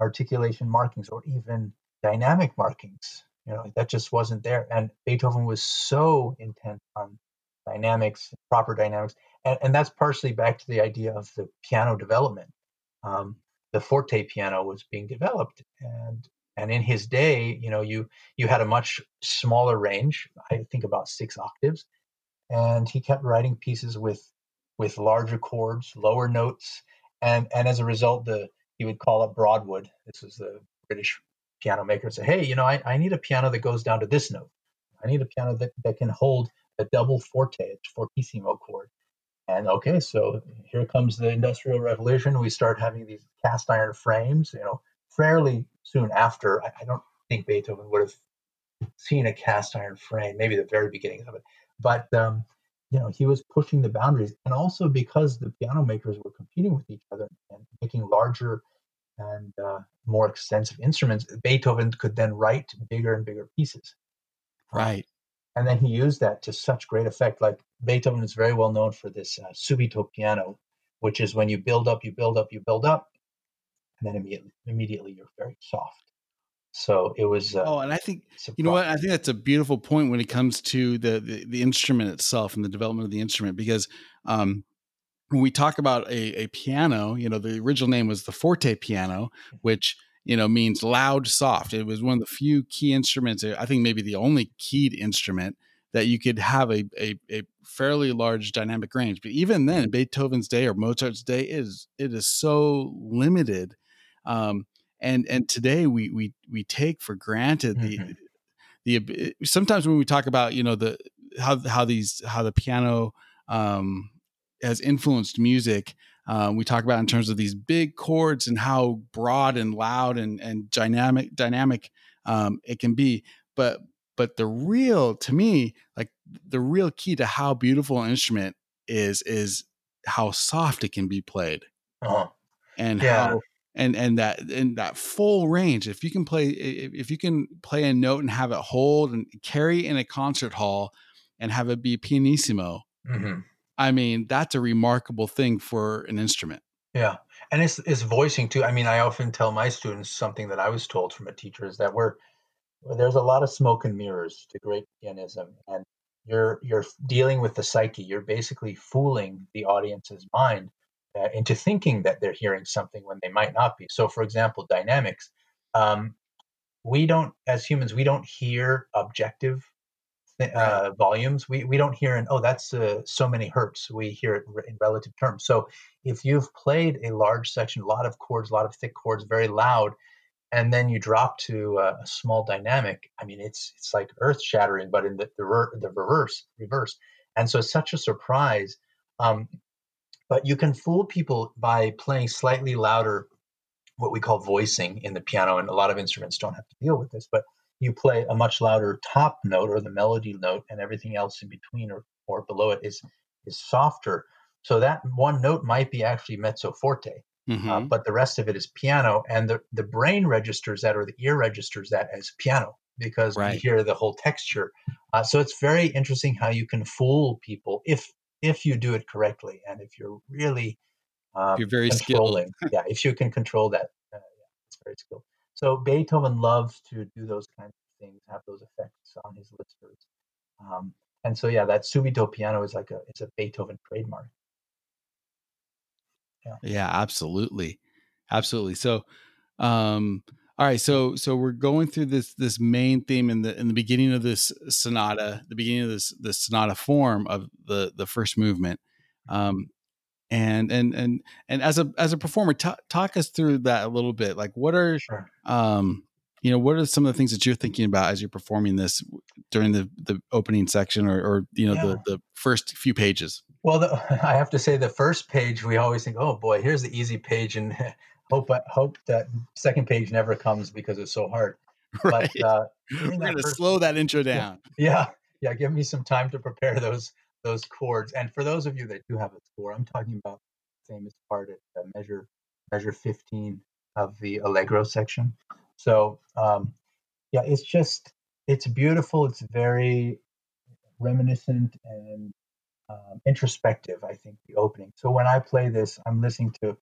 articulation markings or even dynamic markings. You know, that just wasn't there. And Beethoven was so intent on dynamics, proper dynamics. And, and that's partially back to the idea of the piano development. Um, the forte piano was being developed. And and in his day, you know, you you had a much smaller range, I think about six octaves. And he kept writing pieces with with larger chords, lower notes. And and as a result, the he would call up Broadwood. This is the British piano maker, say, hey, you know, I, I need a piano that goes down to this note. I need a piano that, that can hold a double forte, fortissimo chord. And okay, so here comes the Industrial Revolution. We start having these cast iron frames, you know, fairly soon after. I, I don't think Beethoven would have seen a cast iron frame, maybe the very beginning of it. But, um, you know, he was pushing the boundaries. And also because the piano makers were competing with each other and making larger and uh, more extensive instruments, Beethoven could then write bigger and bigger pieces. Right. And then he used that to such great effect. Like Beethoven is very well known for this uh, subito piano, which is when you build up, you build up, you build up, and then immediately, immediately you're very soft. So it was. Uh, oh, and I think, surprising. You know what? I think that's a beautiful point when it comes to the, the, the instrument itself and the development of the instrument, because, um, when we talk about a, a piano, you know, the original name was the forte piano, which, you know, means loud, soft. It was one of the few key instruments, I think maybe the only keyed instrument that you could have a, a, a fairly large dynamic range. But even then, Beethoven's day or Mozart's day is, it is so limited. Um, and, and today we, we, we take for granted mm-hmm. the, the, sometimes when we talk about, you know, the, how, how these, how the piano, um, has influenced music. Uh, we talk about in terms of these big chords and how broad and loud and, and dynamic, dynamic um, it can be. But, but the real, to me, like the real key to how beautiful an instrument is, is how soft it can be played uh-huh. and yeah. how, and, and that, and that full range, if you can play, if you can play a note and have it hold and carry in a concert hall and have it be pianissimo, mm-hmm. I mean, that's a remarkable thing for an instrument. Yeah. And it's it's voicing too. I mean, I often tell my students something that I was told from a teacher is that we're, there's a lot of smoke and mirrors to great pianism, and you're, you're dealing with the psyche. You're basically fooling the audience's mind uh, into thinking that they're hearing something when they might not be. So for example, dynamics, um, we don't, as humans, we don't hear objective Uh, volumes. We we don't hear in, oh, that's uh, so many hertz. We hear it re- in relative terms. So if you've played a large section, a lot of chords, a lot of thick chords, very loud, and then you drop to uh, a small dynamic, I mean, it's it's like earth shattering, but in the the, re- the reverse, reverse. And so it's such a surprise. Um, but you can fool people by playing slightly louder, what we call voicing in the piano, and a lot of instruments don't have to deal with this, but you play a much louder top note or the melody note, and everything else in between or, or below it is is softer. So that one note might be actually mezzo forte, mm-hmm. uh, but the rest of it is piano. And the, the brain registers that, or the ear registers that as piano, because right. we hear the whole texture. Uh, so it's very interesting how you can fool people if if you do it correctly, and if you're really um, you're very controlling. Skilled. yeah, if you can control that, uh, yeah, it's very skilled. So Beethoven loves to do those kinds of things, have those effects on his listeners. Um, and so, yeah, that subito piano is like a, it's a Beethoven trademark. Yeah, yeah absolutely. Absolutely. So, um, All right, so so we're going through this this main theme in the in the beginning of this sonata, the beginning of this the sonata form of the the first movement, um, and and and and as a as a performer, t- talk us through that a little bit. Like, what are sure. um, you know, what are some of the things that you're thinking about as you're performing this during the the opening section, or or you know yeah. the the first few pages? Well, the, I have to say, the first page, we always think, oh boy, here's the easy page, and hope hope that second page never comes because it's so hard. Right. But, uh, we're going to slow that intro down. Yeah, yeah. Give me some time to prepare those those chords. And for those of you that do have a score, I'm talking about the famous part at uh, measure measure fifteen of the Allegro section. So um, yeah, it's just it's beautiful. It's very reminiscent and um, introspective, I think, the opening. So when I play this, I'm listening to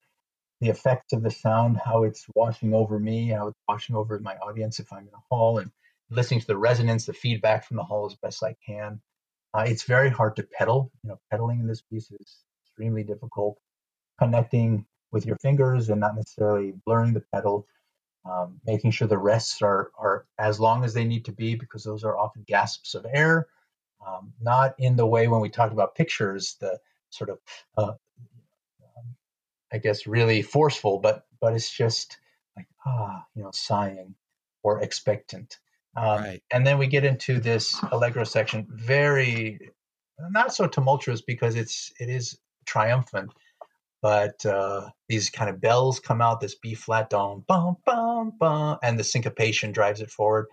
the effects of the sound, how it's washing over me, how it's washing over my audience if I'm in a hall, and listening to the resonance, the feedback from the hall as best I can. Uh, it's very hard to pedal. You know, pedaling in this piece is extremely difficult. Connecting with your fingers and not necessarily blurring the pedal, um, making sure the rests are are as long as they need to be, because those are often gasps of air. Um, not in the way when we talked about pictures, the sort of uh, I guess really forceful, but but it's just like ah, you know, sighing or expectant. Um, right. And then we get into this Allegro section, very not so tumultuous because it's it is triumphant, but uh, these kind of bells come out. This B flat down, bum bum bum, and the syncopation drives it forward.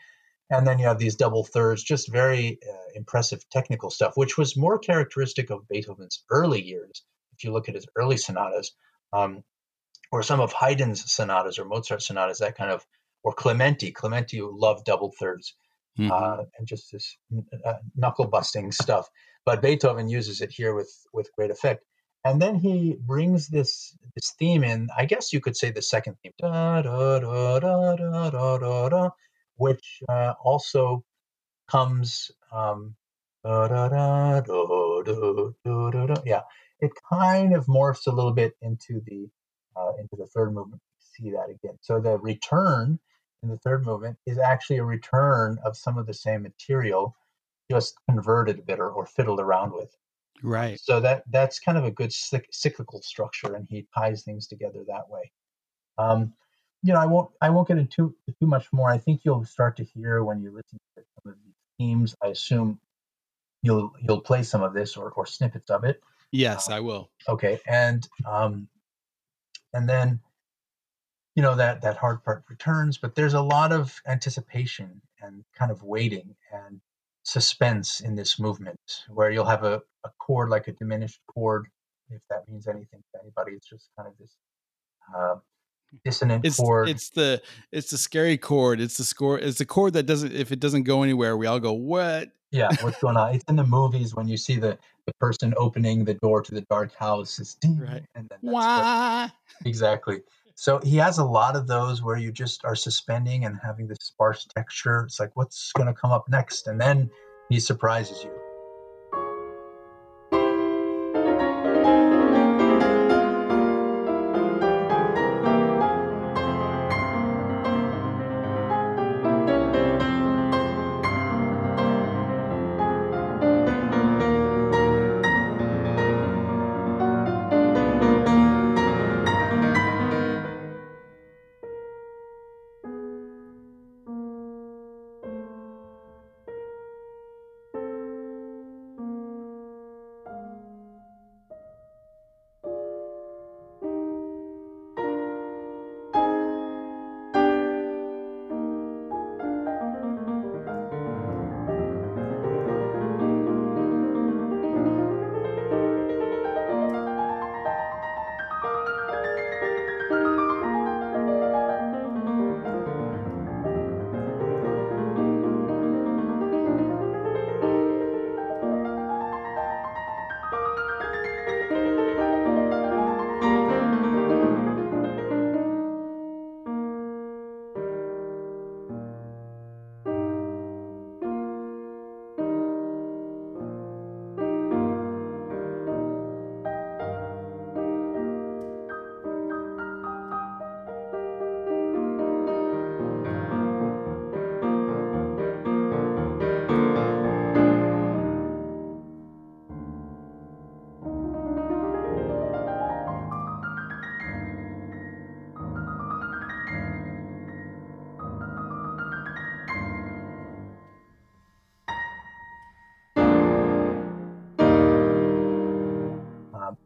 And then you have these double thirds, just very uh, impressive technical stuff, which was more characteristic of Beethoven's early years. If you look at his early sonatas. Um, or some of Haydn's sonatas or Mozart sonatas, that kind of, or Clementi. Clementi loved double thirds mm-hmm. uh, and just this uh, knuckle busting stuff. But Beethoven uses it here with with great effect. And then he brings this this theme in. I guess you could say the second theme, da, da, da, da, da, da, da, which uh, also comes. Um, da, da, da, da, da, da, da, yeah. It kind of morphs a little bit into the uh, into the third movement. You see that again. So the return in the third movement is actually a return of some of the same material, just converted a bit or, or fiddled around with. Right. So that that's kind of a good cyclical structure, and he ties things together that way. Um, you know, I won't I won't get into too much more. I think you'll start to hear when you listen to some of these themes. I assume you'll you'll play some of this or or snippets of it. Yes, I will. Uh, okay, and um, and then you know that that hard part returns, but there's a lot of anticipation and kind of waiting and suspense in this movement, where you'll have a, a chord like a diminished chord, if that means anything to anybody. It's just kind of this uh, dissonant it's, chord. It's the it's the scary chord. It's the score. It's the chord that doesn't. If it doesn't go anywhere, we all go what. Yeah, what's going on? It's in the movies when you see the, the person opening the door to the dark house. It's ding, right. And then that's Wah. What, exactly. So he has a lot of those where you just are suspending and having this sparse texture. It's like, what's going to come up next? And then he surprises you.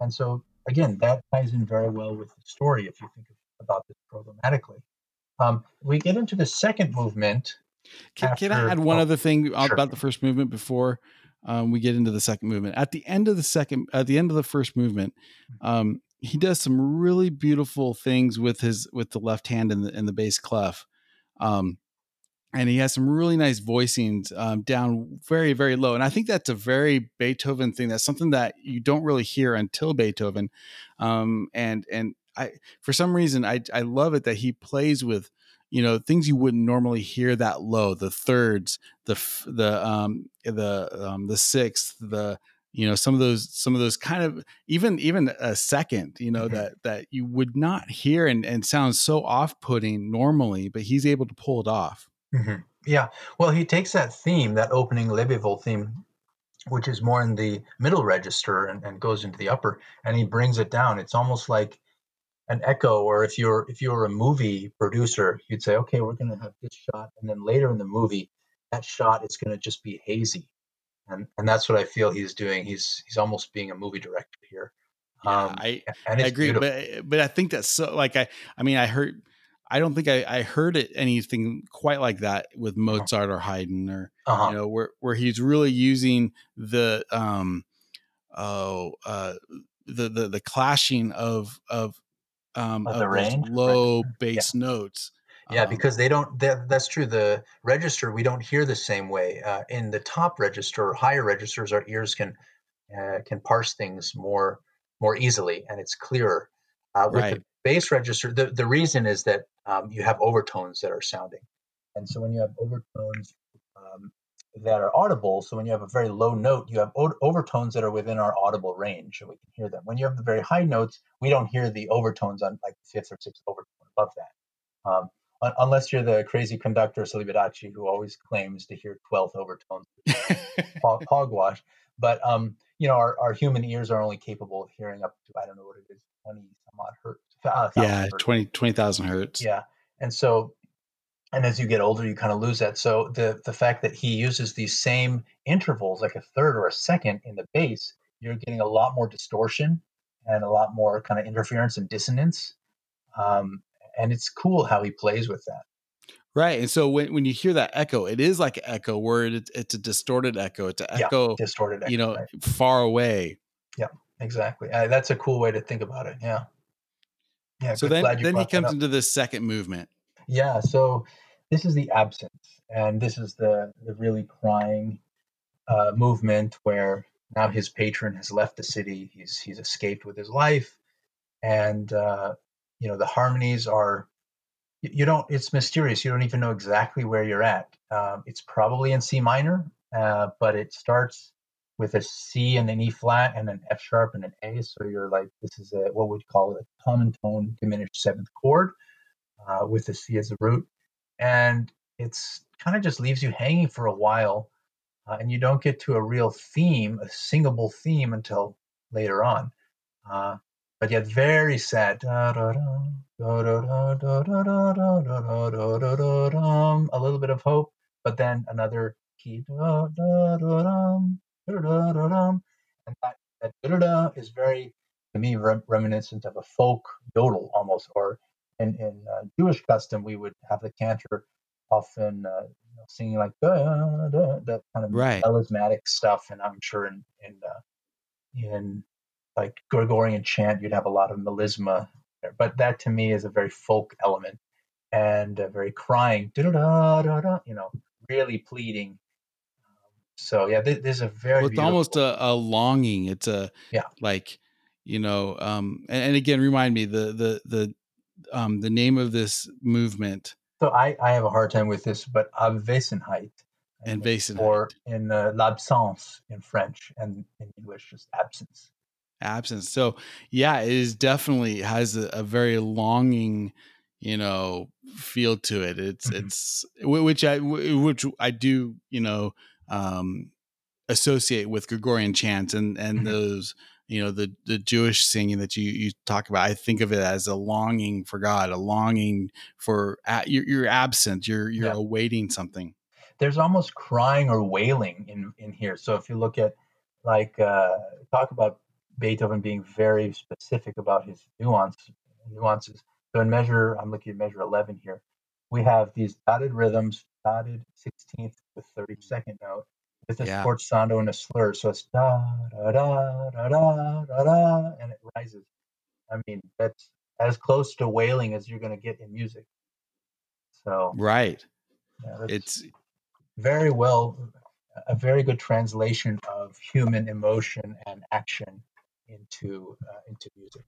And so, again, that ties in very well with the story if you think about this programmatically. Um, we get into the second movement. Can, after, can I add one oh, other thing sure. about the first movement before um, we get into the second movement? At the end of the second, at the end of the first movement, um, he does some really beautiful things with his with the left hand and the, and the bass clef, um, and he has some really nice voicings um, down very very low. And I think that's a very Beethoven thing. That's something that you don't really hear until Beethoven, um, and and. I, for some reason, I I love it that he plays with, you know, things you wouldn't normally hear that low, the thirds, the, the, um, the, um, the sixth, the, you know, some of those, some of those kind of, even, even a second, you know, mm-hmm. that, that you would not hear and, and sounds so off-putting normally, but he's able to pull it off. Mm-hmm. Yeah. Well, he takes that theme, that opening Lebewohl theme, which is more in the middle register and, and goes into the upper, and he brings it down. It's almost like an echo, or if you're if you're a movie producer, you'd say, okay, we're going to have this shot, and then later in the movie, that shot is going to just be hazy, and and that's what I feel he's doing. He's he's almost being a movie director here. Um, yeah, I, and I agree, beautiful. but but I think that's so like I I mean I heard I don't think I, I heard it anything quite like that with Mozart uh-huh. or Haydn or uh-huh. you know where where he's really using the um oh uh the the the clashing of of Um, of the range, low right. bass yeah. notes. Yeah, um, because they don't. That, that's true. The register we don't hear the same way. Uh, in the top register or higher registers, our ears can uh, can parse things more more easily, and it's clearer. Uh, with right. the bass register, the, the reason is that um, you have overtones that are sounding, and so when you have overtones um, that are audible, so when you have a very low note, you have o- overtones that are within our audible range, and we can hear them. When you have the very high notes, we don't hear the overtones on like the fifth or sixth overtone above that, um, un- unless you're the crazy conductor Celibidache, who always claims to hear twelfth overtones, hog- hogwash. But um, you know, our, our human ears are only capable of hearing up to I don't know what it is, twenty some odd hertz. Uh, yeah, hertz. twenty thousand hertz. Yeah, and so. And as you get older, you kind of lose that. So the, the fact that he uses these same intervals, like a third or a second in the bass, you're getting a lot more distortion and a lot more kind of interference and dissonance. Um, and it's cool how he plays with that. Right. And so when, when you hear that echo, it is like an echo where it, it's a distorted echo. It's an echo, yeah, distorted echo, you know, right. far away. Yeah, exactly. Uh, that's a cool way to think about it. Yeah. Yeah. So good, then, then he comes into the second movement. Yeah. So this is the absence, and this is the, the really crying uh, movement where now his patron has left the city. He's he's escaped with his life, and uh, you know the harmonies are you don't. It's mysterious. You don't even know exactly where you're at. Um, it's probably in C minor, uh, but it starts with a C and an E flat and an F sharp and an A. So you're like, this is a what we'd call a common tone diminished seventh chord. Uh, with the C as a root, and it's kind of just leaves you hanging for a while, uh, and you don't get to a real theme, a singable theme until later on. Uh, but yet very sad. A little bit of hope, but then another key. And that, that da-da-da is very, to me, rem- reminiscent of a folk yodel almost, or In, in uh, Jewish custom, we would have the cantor often uh, you know, singing like da, da, that kind of right. melismatic stuff, and I'm sure in in, uh, in like Gregorian chant, you'd have a lot of melisma there. But that to me is a very folk element and a very crying, da, da, da, da, you know, really pleading. Um, so yeah, th- there's a very well, it's almost a, a longing. It's a yeah, like you know, um, and, and again, remind me the the the. Um, the name of this movement. So I, I have a hard time with this, but Abwesenheit. And Abwesenheit. Or in uh, l'absence in French, and in English, just absence. Absence. So yeah, it is definitely has a, a very longing, you know, feel to it. It's mm-hmm. it's which I which I do you know um, associate with Gregorian chants and and mm-hmm. those. You know, the, the Jewish singing that you, you talk about, I think of it as a longing for God, a longing for uh, you're, you're absent, you're you're yeah. awaiting something. There's almost crying or wailing in, in here. So if you look at like uh, talk about Beethoven being very specific about his nuance, nuances. So in measure, I'm looking at measure eleven here, we have these dotted rhythms, dotted sixteenth with thirty-second note, with a yeah. sforzando and a slur. So it's da, da, da, da, da, da, da, and it rises. I mean, that's as close to wailing as you're going to get in music. So right. Yeah, it's very well, a very good translation of human emotion and action into uh, into music.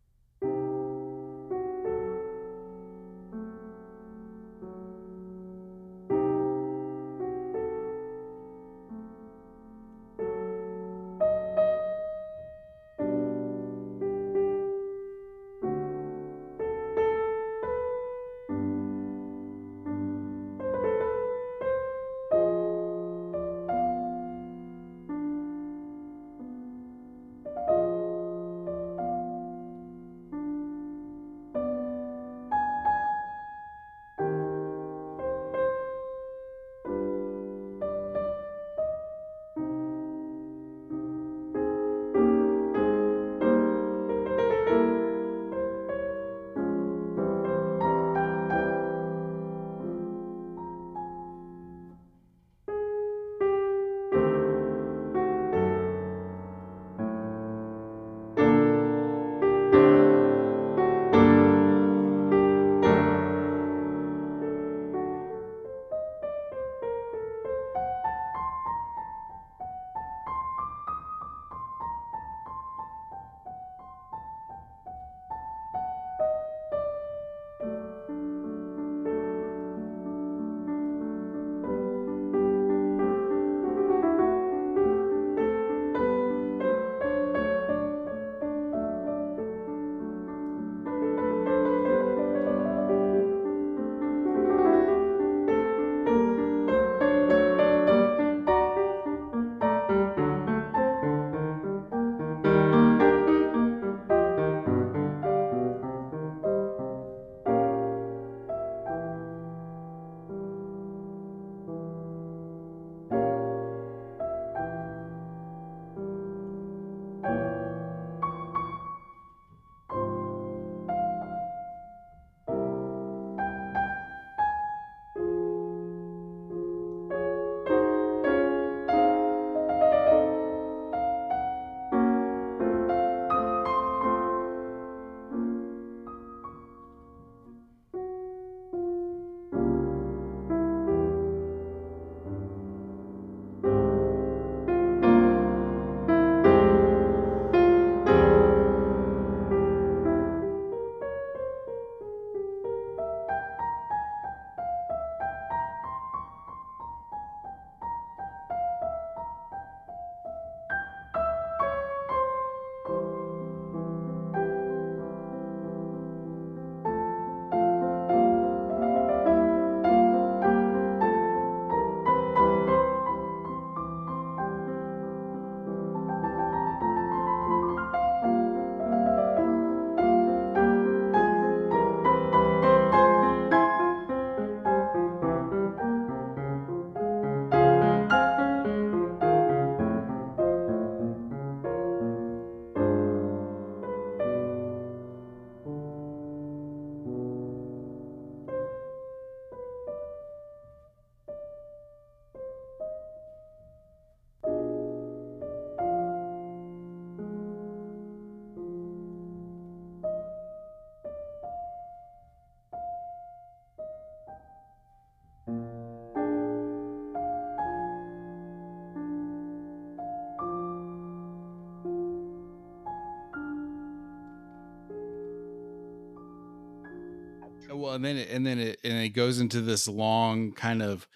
Well, and then it, and then it and it goes into this long kind of,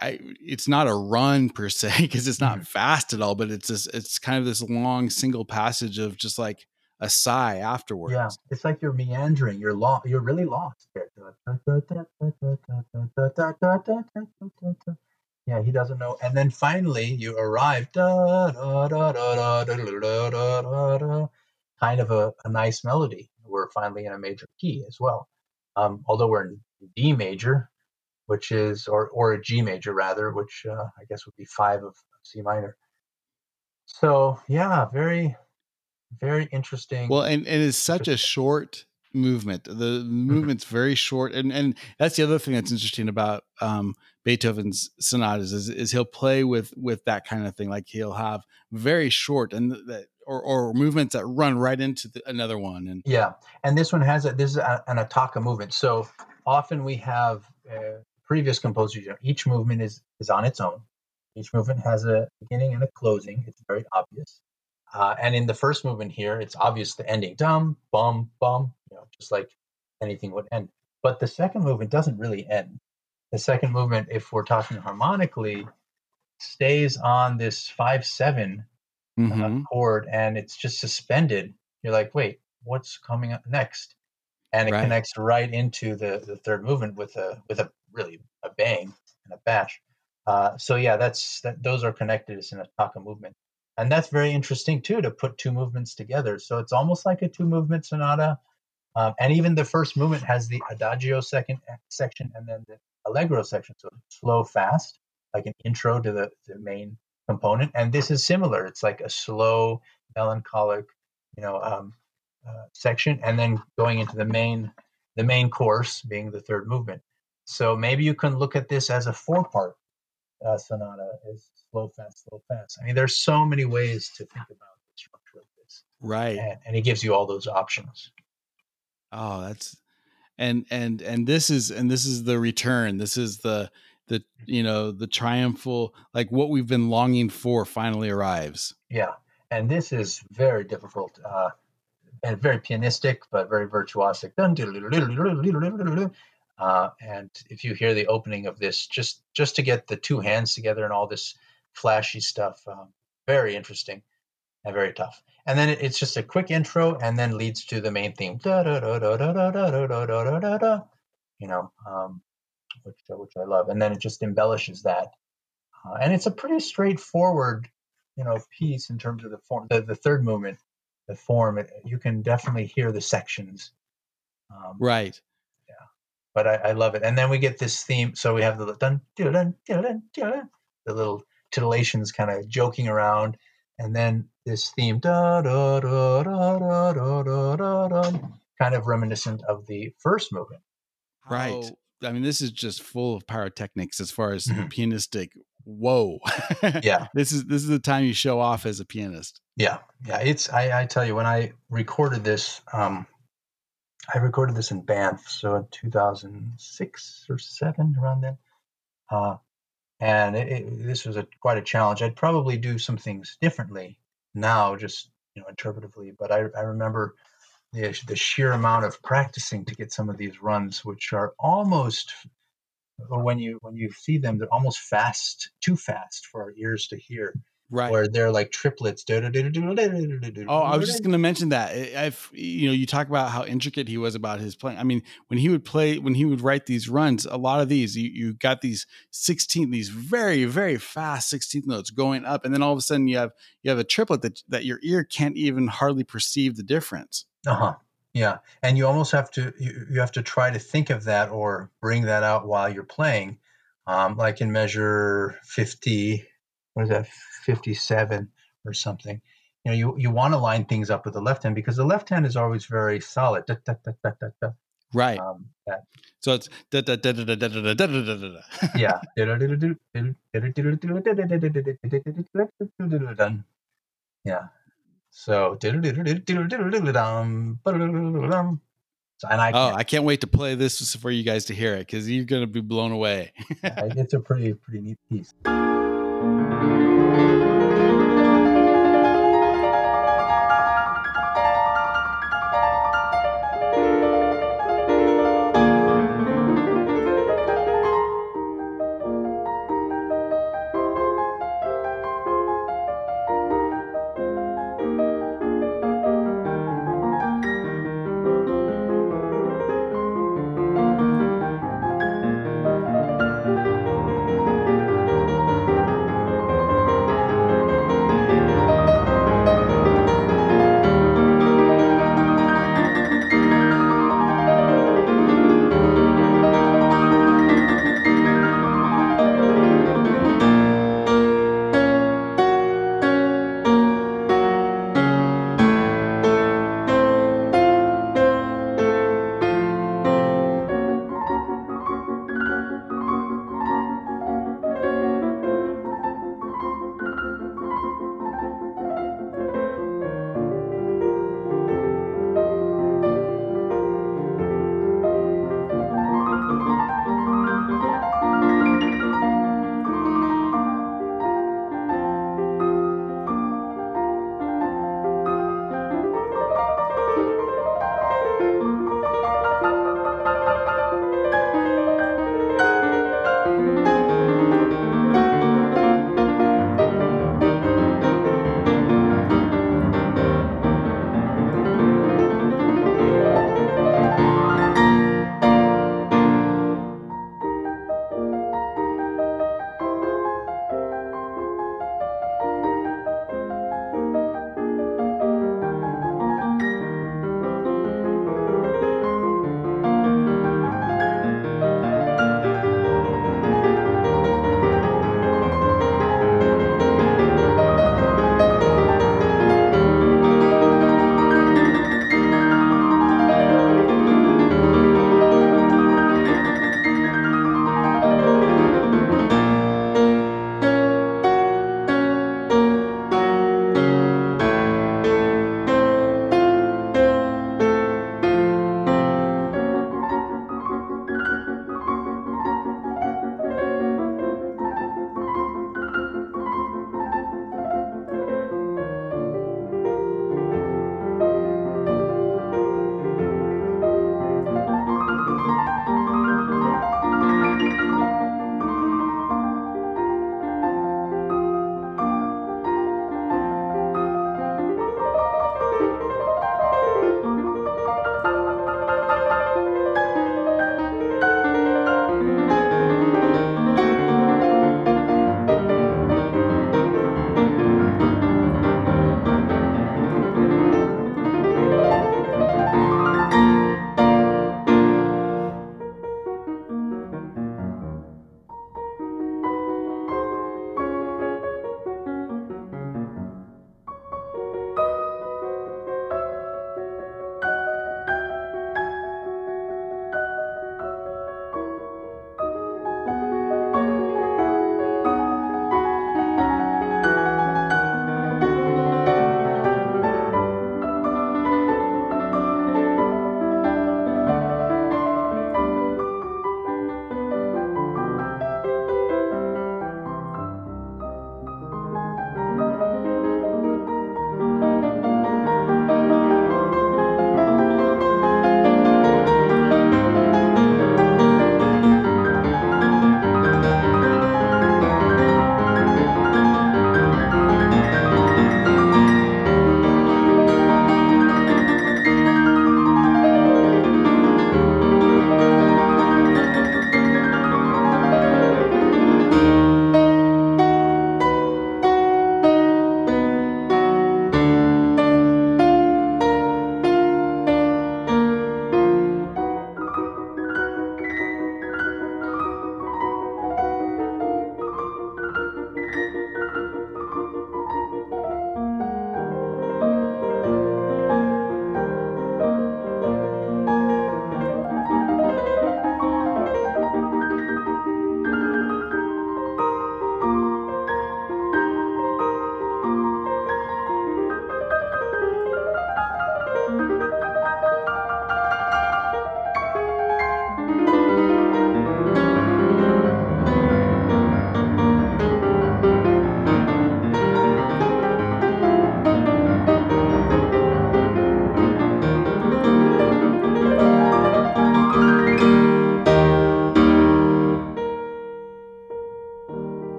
I, it's not a run per se because it's not mm-hmm. fast at all, but it's this, it's kind of this long single passage of just like a sigh afterwards. Yeah, it's like you're meandering. You're lost. You're really lost there. Yeah, he doesn't know. And then finally, you arrive. Kind of a, a nice melody. We're finally in a major key as well. Um, although we're in D major, which is, or or a G major rather, which uh, I guess would be five of C minor. So yeah, very, very interesting. Well, and, and it's such a short movement. The movement's mm-hmm. very short. And and that's the other thing that's interesting about um, Beethoven's sonatas is, is he'll play with, with that kind of thing. Like he'll have very short and that, or, or movements that run right into the, another one. And yeah. And this one has a, this is a, an attacca movement. So often we have uh, previous composers, you know, each movement is, is on its own. Each movement has a beginning and a closing. It's very obvious. Uh, and in the first movement here, it's obvious the ending. Dum, bum, bum, you know, just like anything would end. But the second movement doesn't really end. The second movement, if we're talking harmonically, stays on this five seven mm-hmm. uh, chord, and it's just suspended. You're like, wait, what's coming up next? And it right. connects right into the, the third movement with a with a really a bang and a bash. Uh, so yeah, that's that, those are connected as an attacca movement. And that's very interesting, too, to put two movements together. So it's almost like a two-movement sonata. Um, and even the first movement has the adagio second section and then the allegro section. So slow, fast, like an intro to the, the main component. And this is similar. It's like a slow, melancholic, you know, um, uh, section. And then going into the main, the main course being the third movement. So maybe you can look at this as a four-part Uh, sonata is slow, fast, slow, fast. I mean, there's so many ways to think about the structure of this, right? And, and it gives you all those options. Oh, that's and and and this is and this is the return. This is the the you know the triumphal, like what we've been longing for finally arrives. Yeah, and this is very difficult uh, and very pianistic, but very virtuosic. Uh, and if you hear the opening of this, just just to get the two hands together and all this flashy stuff, um, very interesting and very tough. And then it, it's just a quick intro and then leads to the main theme, you know, um, which, which I love. And then it just embellishes that. Uh, and it's a pretty straightforward, you know, piece in terms of the form, the, the third movement, the form. It, you can definitely hear the sections. Um, right. But I, I love it. And then we get this theme. So we have the dun, dun, dun, dun, the little titillations kind of joking around. And then this theme, da, da, da, da, da, da, da, da, kind of reminiscent of the first movement. Right. Oh, I mean, this is just full of pyrotechnics as far as mm-hmm. pianistic. Whoa. Yeah. This is this is the time you show off as a pianist. Yeah. Yeah. It's I, I tell you, when I recorded this, um, I recorded this in Banff, so in two thousand six or seven, around then. Uh, and it, it, this was a, quite a challenge. I'd probably do some things differently now, just you know, interpretively. But I, I remember the, the sheer amount of practicing to get some of these runs, which are almost, or when you when you see them, they're almost fast, too fast for our ears to hear. Right. Where they're like triplets. Oh, I was just going to mention that. I've, you know, you talk about how intricate he was about his playing. I mean, when he would play, when he would write these runs, a lot of these, you, you got these sixteenth, these very, very fast sixteenth notes going up. And then all of a sudden you have, you have a triplet that, that your ear can't even hardly perceive the difference. Uh-huh. Yeah. And you almost have to, you, you have to try to think of that or bring that out while you're playing. Um, like in measure fifty, what is that? fifty-seven or something. You know, you, you want to line things up with the left hand because the left hand is always very solid. Da, da, da, da, da, da. Right. Um, that. So it's da, da, da, da, da, da, da, da, da, da. Yeah. Yeah. So and I oh, I can't wait to play this for you guys to hear it because you're going to be blown away. Yeah, it's a pretty pretty neat piece.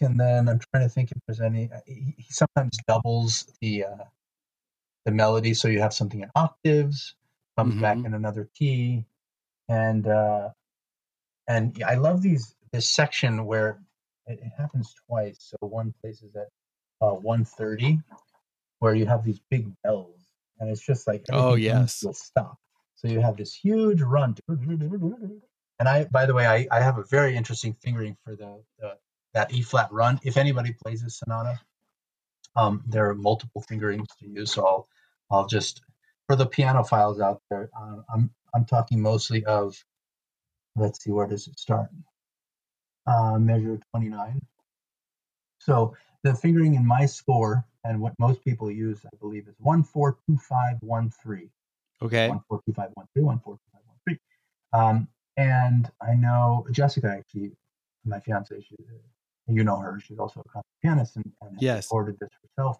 back, and then I'm trying to think if there's any. He, he sometimes doubles the uh, the melody, so you have something in octaves, comes mm-hmm. back in another key, and uh, and I love these this section where it, it happens twice. So one place is at uh, one thirty, where you have these big bells, and it's just like oh yes, will stop. So you have this huge run. And I, by the way, I, I have a very interesting fingering for the, the that E flat run. If anybody plays this sonata, um, there are multiple fingerings to use. So I'll, I'll just for the piano files out there, uh, I'm I'm talking mostly of. Let's see, where does it start? Uh, measure twenty-nine. So the fingering in my score and what most people use, I believe, is one four two five one three. Okay. One four two five one three. One four two five one three. Um. And I know Jessica, actually, my fiance, she, you know her. She's also a concert pianist and, and has yes. recorded this herself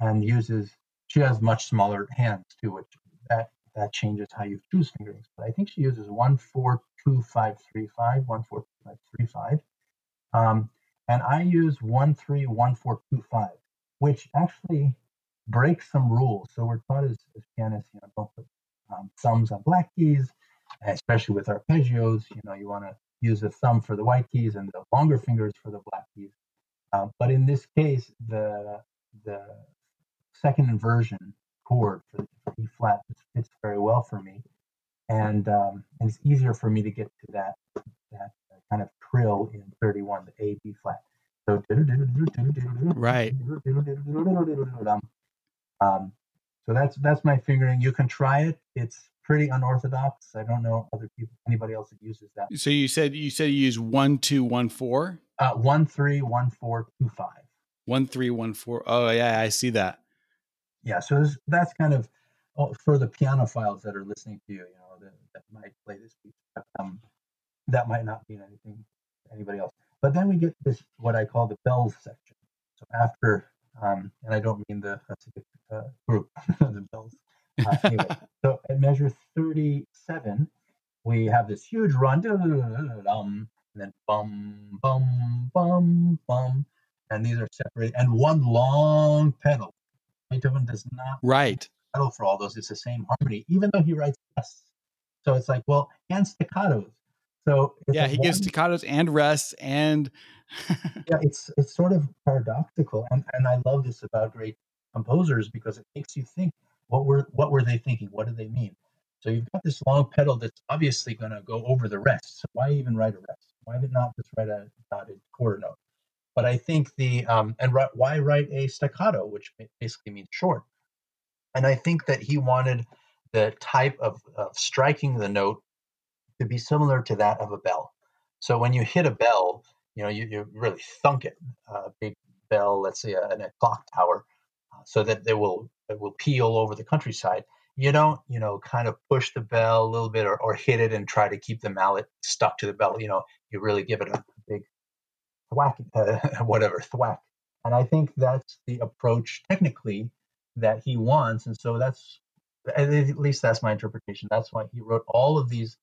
and uses, she has much smaller hands too, which that, that changes how you choose fingerings. But I think she uses one, four, two, five, three, five, one, four, two, five, three, five. Um, and I use one, three, one, four, two, five, which actually breaks some rules. So we're taught as, as pianists, you know, don't put um, thumbs on black keys. Especially with arpeggios, you know, you want to use the thumb for the white keys and the longer fingers for the black keys. Uh, but in this case, the the second inversion chord for E flat fits very well for me, and um, and it's easier for me to get to that that kind of trill in thirty-one, the A B flat. So right. Um, so that's that's my fingering. You can try it. It's pretty unorthodox. I don't know other people, anybody else that uses that. So you said you said you use one two one four. Uh, one three one four two five. One three one four. Oh yeah, I see that. Yeah, so this, that's kind of oh, for the pianophiles that are listening to you. You know that, that might play this piece. Um, that might not mean anything to anybody else. But then we get this what I call the bells section. So after, um, and I don't mean the uh, group the bells. Uh, anyway, so at measure thirty-seven, we have this huge run, and then bum, bum, bum, bum, and these are separated, and one long pedal. Beethoven does not right. pedal for all those. It's the same harmony, even though he writes rests. So it's like, well, and staccatos. So yeah, he one, gives staccatos and rests, and yeah, it's it's sort of paradoxical, and and I love this about great composers because it makes you think. What were what were they thinking? What do they mean? So you've got this long pedal that's obviously going to go over the rest. So why even write a rest? Why did not just write a dotted quarter note? But I think the um and r- why write a staccato, which basically means short. And I think that he wanted the type of, of striking the note to be similar to that of a bell. So when you hit a bell, you know you, you really thunk it, a big bell, let's say a, a clock tower, uh, so that they will. It will peel over the countryside. You don't, you know, kind of push the bell a little bit or, or hit it and try to keep the mallet stuck to the bell. You know, you really give it a big thwack, uh, whatever, thwack. And I think that's the approach technically that he wants. And so that's, at least that's my interpretation. That's why he wrote all of these.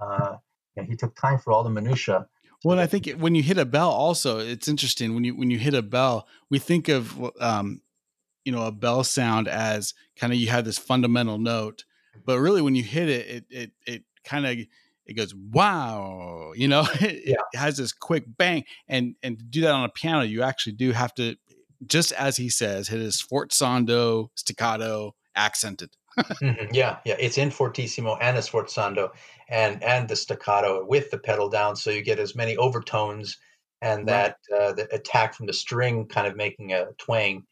Uh, you know, he took time for all the minutiae. Well, I think when you hit a bell also, it's interesting. When you when you hit a bell, we think of... Um, you know, a bell sound as kind of, you have this fundamental note, but really when you hit it, it, it, it kind of, it goes, wow, you know, it, yeah. it has this quick bang and, and to do that on a piano, you actually do have to, just as he says, hit his sforzando, staccato, accented. mm-hmm. Yeah. Yeah. It's in fortissimo and a sforzando and, and the staccato with the pedal down. So you get as many overtones and that, right. uh, the attack from the string kind of making a twang.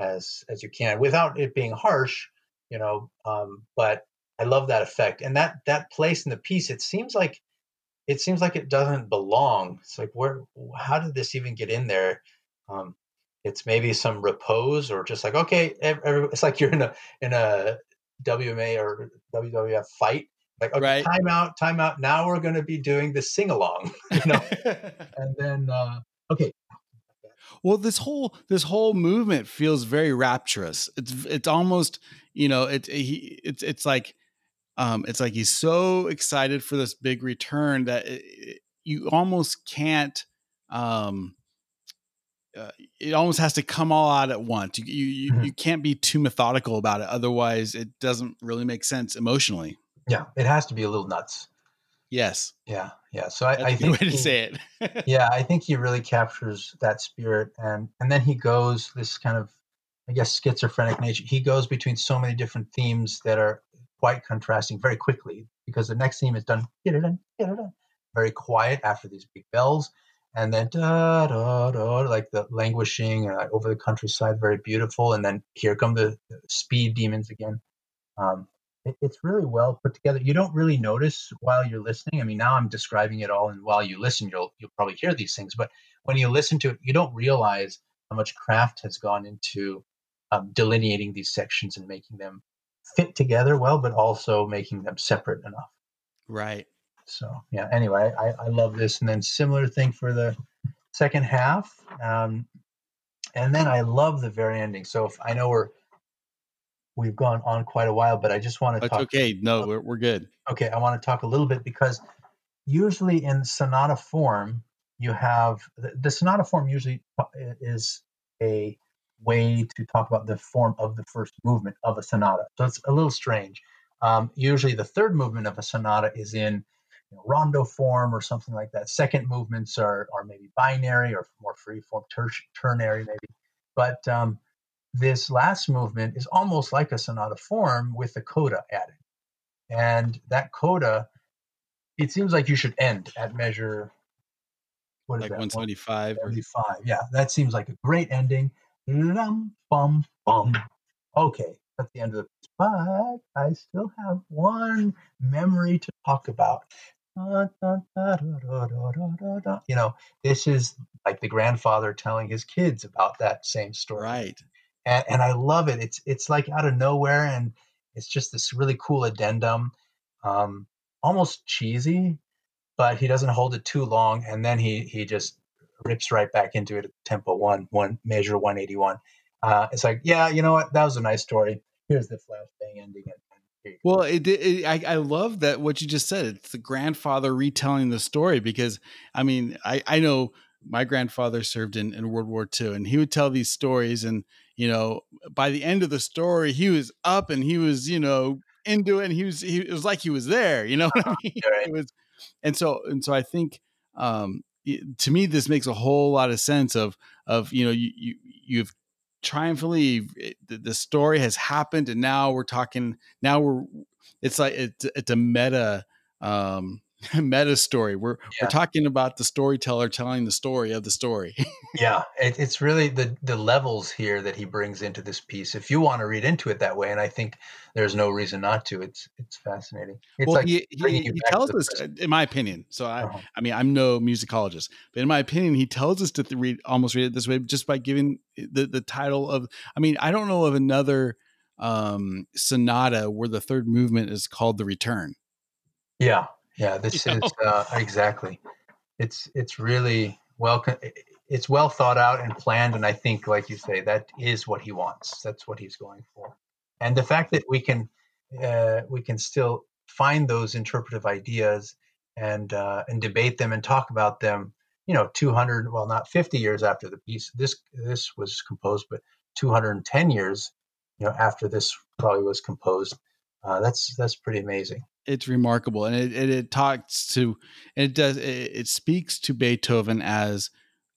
As as you can without it being harsh, you know. Um, but I love that effect and that that place in the piece. It seems like it seems like it doesn't belong. It's like where how did this even get in there? Um, it's maybe some repose or just like okay, every, it's like you're in a in a W M A or W W F fight. Like okay, right. time out, time out. Now we're going to be doing the sing along, you know. and then uh, okay. Well, this whole this whole movement feels very rapturous. It's it's almost you know it he it's it's like um it's like he's so excited for this big return that it, it, you almost can't um uh, it almost has to come all out at once. You you, mm-hmm. you can't be too methodical about it. Otherwise, it doesn't really make sense emotionally. Yeah, it has to be a little nuts. Yes. Yeah. Yeah. So I, I think way to he, say it. Yeah, I think he really captures that spirit, and and then he goes this kind of, I guess, schizophrenic nature. He goes between so many different themes that are quite contrasting very quickly, because the next theme is done very quiet after these big bells, and then da da da, like the languishing uh, over the countryside, very beautiful, and then here come the, the speed demons again. Um, It's really well put together. You don't really notice while you're listening. I mean, now I'm describing it all, and while you listen, you'll you'll probably hear these things. But when you listen to it, you don't realize how much craft has gone into um, delineating these sections and making them fit together well, but also making them separate enough. Right. So, yeah, anyway, I, I love this. And then similar thing for the second half. Um, and then I love the very ending. So if I know we're We've gone on quite a while, but I just want to That's talk. Okay, no, we're we're good. Okay, I want to talk a little bit, because usually in sonata form, you have the, the sonata form usually is a way to talk about the form of the first movement of a sonata. So it's a little strange. Um, usually, the third movement of a sonata is in you know, rondo form or something like that. Second movements are are maybe binary or more free form, ter- ternary maybe, but. Um, This last movement is almost like a sonata form with a coda added. And that coda, it seems like you should end at measure, what is like that? one twenty-five one twenty-five Or... Yeah, that seems like a great ending. Dum, bum, bum. Okay, that's the end of the piece. But I still have one memory to talk about. You know, this is like the grandfather telling his kids about that same story. Right. And, and I love it. It's it's like out of nowhere, and it's just this really cool addendum, um, almost cheesy, but he doesn't hold it too long, and then he he just rips right back into it at tempo one, one measure one eighty-one. Uh, it's like, yeah, you know what? That was a nice story. Here's the flashbang ending. Well, it, it, I, I love that what you just said. It's the grandfather retelling the story, because I mean, I, I know my grandfather served in, in World War Two, and he would tell these stories, and you know, by the end of the story, he was up and he was, you know, into it, and he was, he, it was like he was there, you know what I mean? Right. It was, and so, and so I think, um, it, to me, this makes a whole lot of sense of, of, you know, you, you, you've triumphantly, it, the story has happened, and now we're talking, now we're, it's like, it's, it's a meta, um, meta story. We're yeah. we're talking about the storyteller telling the story of the story. Yeah, it, it's really the the levels here that he brings into this piece. If you want to read into it that way, and I think there's no reason not to. It's it's fascinating. It's well, like he, he, he tells us, person. in my opinion. So I uh-huh. I mean, I'm no musicologist, but in my opinion, he tells us to th- read almost read it this way just by giving the the title of. I mean, I don't know of another um, sonata where the third movement is called the Return. Yeah. Yeah, this you is uh, exactly. It's it's really well. It's well thought out and planned, and I think, like you say, that is what he wants. That's what he's going for. And the fact that we can uh, we can still find those interpretive ideas and uh, and debate them and talk about them. You know, two hundred well, not fifty years after the piece. This this was composed, but two hundred ten years, you know, after this probably was composed. Uh, that's that's pretty amazing. It's remarkable, and it, it, it talks to, and it does, it, it speaks to Beethoven as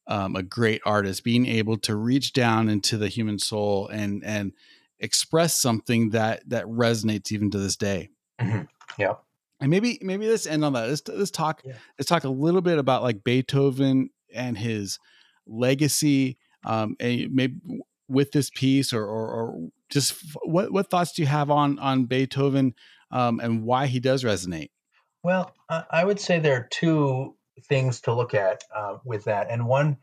um, a great artist, being able to reach down into the human soul and and express something that that resonates even to this day. Mm-hmm. Yeah, and maybe maybe let's end on that. Let's let's talk yeah. let's talk a little bit about like Beethoven and his legacy, um, and maybe with this piece, or or, or just what what thoughts do you have on on Beethoven? Um, and why he does resonate? Well, uh, I would say there are two things to look at uh, with that. And one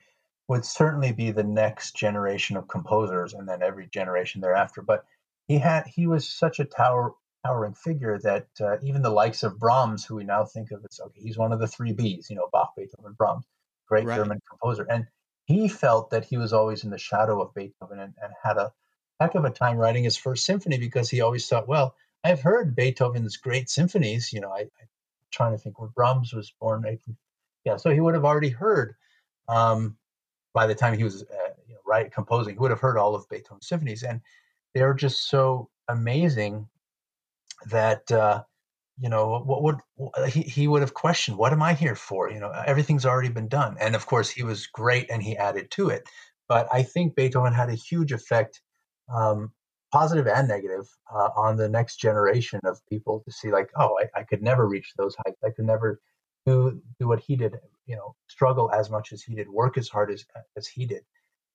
would certainly be the next generation of composers, and then every generation thereafter. But he had he was such a tower, towering figure that uh, even the likes of Brahms, who we now think of as, okay, he's one of the three B's, you know, Bach, Beethoven, Brahms, great right. German composer. And he felt that he was always in the shadow of Beethoven, and, and had a heck of a time writing his first symphony, because he always thought, well, I've heard Beethoven's great symphonies. You know, I, I'm trying to think where Brahms was born. I think, yeah, so he would have already heard um, by the time he was uh, you know, right composing, he would have heard all of Beethoven's symphonies, and they're just so amazing that uh, you know what would he, he would have questioned, what am I here for? You know, everything's already been done, and of course he was great and he added to it. But I think Beethoven had a huge effect, um, positive and negative, uh, on the next generation of people to see like, oh, I, I could never reach those heights. I could never do do what he did. You know, struggle as much as he did, work as hard as as he did.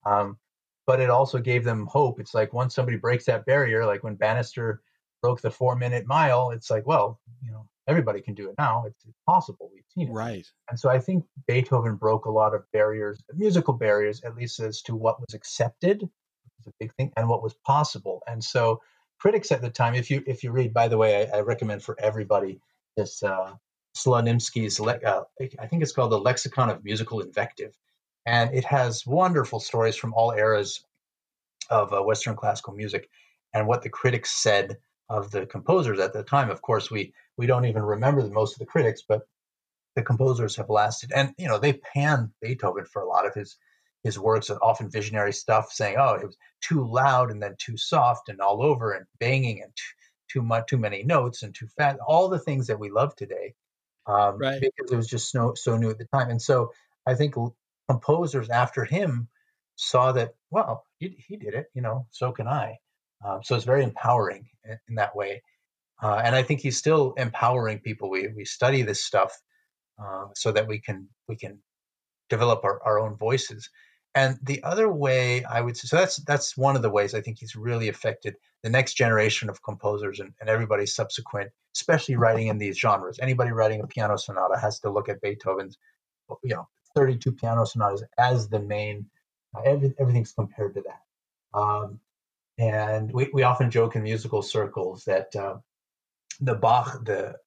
Um, but it also gave them hope. It's like once somebody breaks that barrier, like when Bannister broke the four-minute mile, it's like, well, you know, everybody can do it now. It's, it's possible. We've seen it. Right. And so I think Beethoven broke a lot of barriers, musical barriers, at least as to what was accepted, which is a big thing, and what was possible. And so critics at the time, if you if you read, by the way, I, I recommend for everybody this uh, Slonimsky's, le- uh, I think it's called The Lexicon of Musical Invective. And it has wonderful stories from all eras of uh, Western classical music and what the critics said of the composers at the time. Of course, we we don't even remember most of the critics, but the composers have lasted. And, you know, they panned Beethoven for a lot of his his works, and often visionary stuff, saying, oh, it was too loud and then too soft and all over and banging and too, too much, too many notes and too fat, all the things that we love today, um, right. because it was just so, so new at the time. And so I think composers after him saw that, well, he, he did it, you know, so can I. Um, so it's very empowering in, in that way. Uh, and I think he's still empowering people. We we study this stuff uh, so that we can we can develop our, our own voices. And the other way I would say, so that's that's one of the ways I think he's really affected the next generation of composers and, and everybody subsequent, especially writing in these genres. Anybody writing a piano sonata has to look at Beethoven's, you know, thirty-two piano sonatas as the main, uh, every, everything's compared to that. Um, And we, we often joke in musical circles that uh, the Bach, the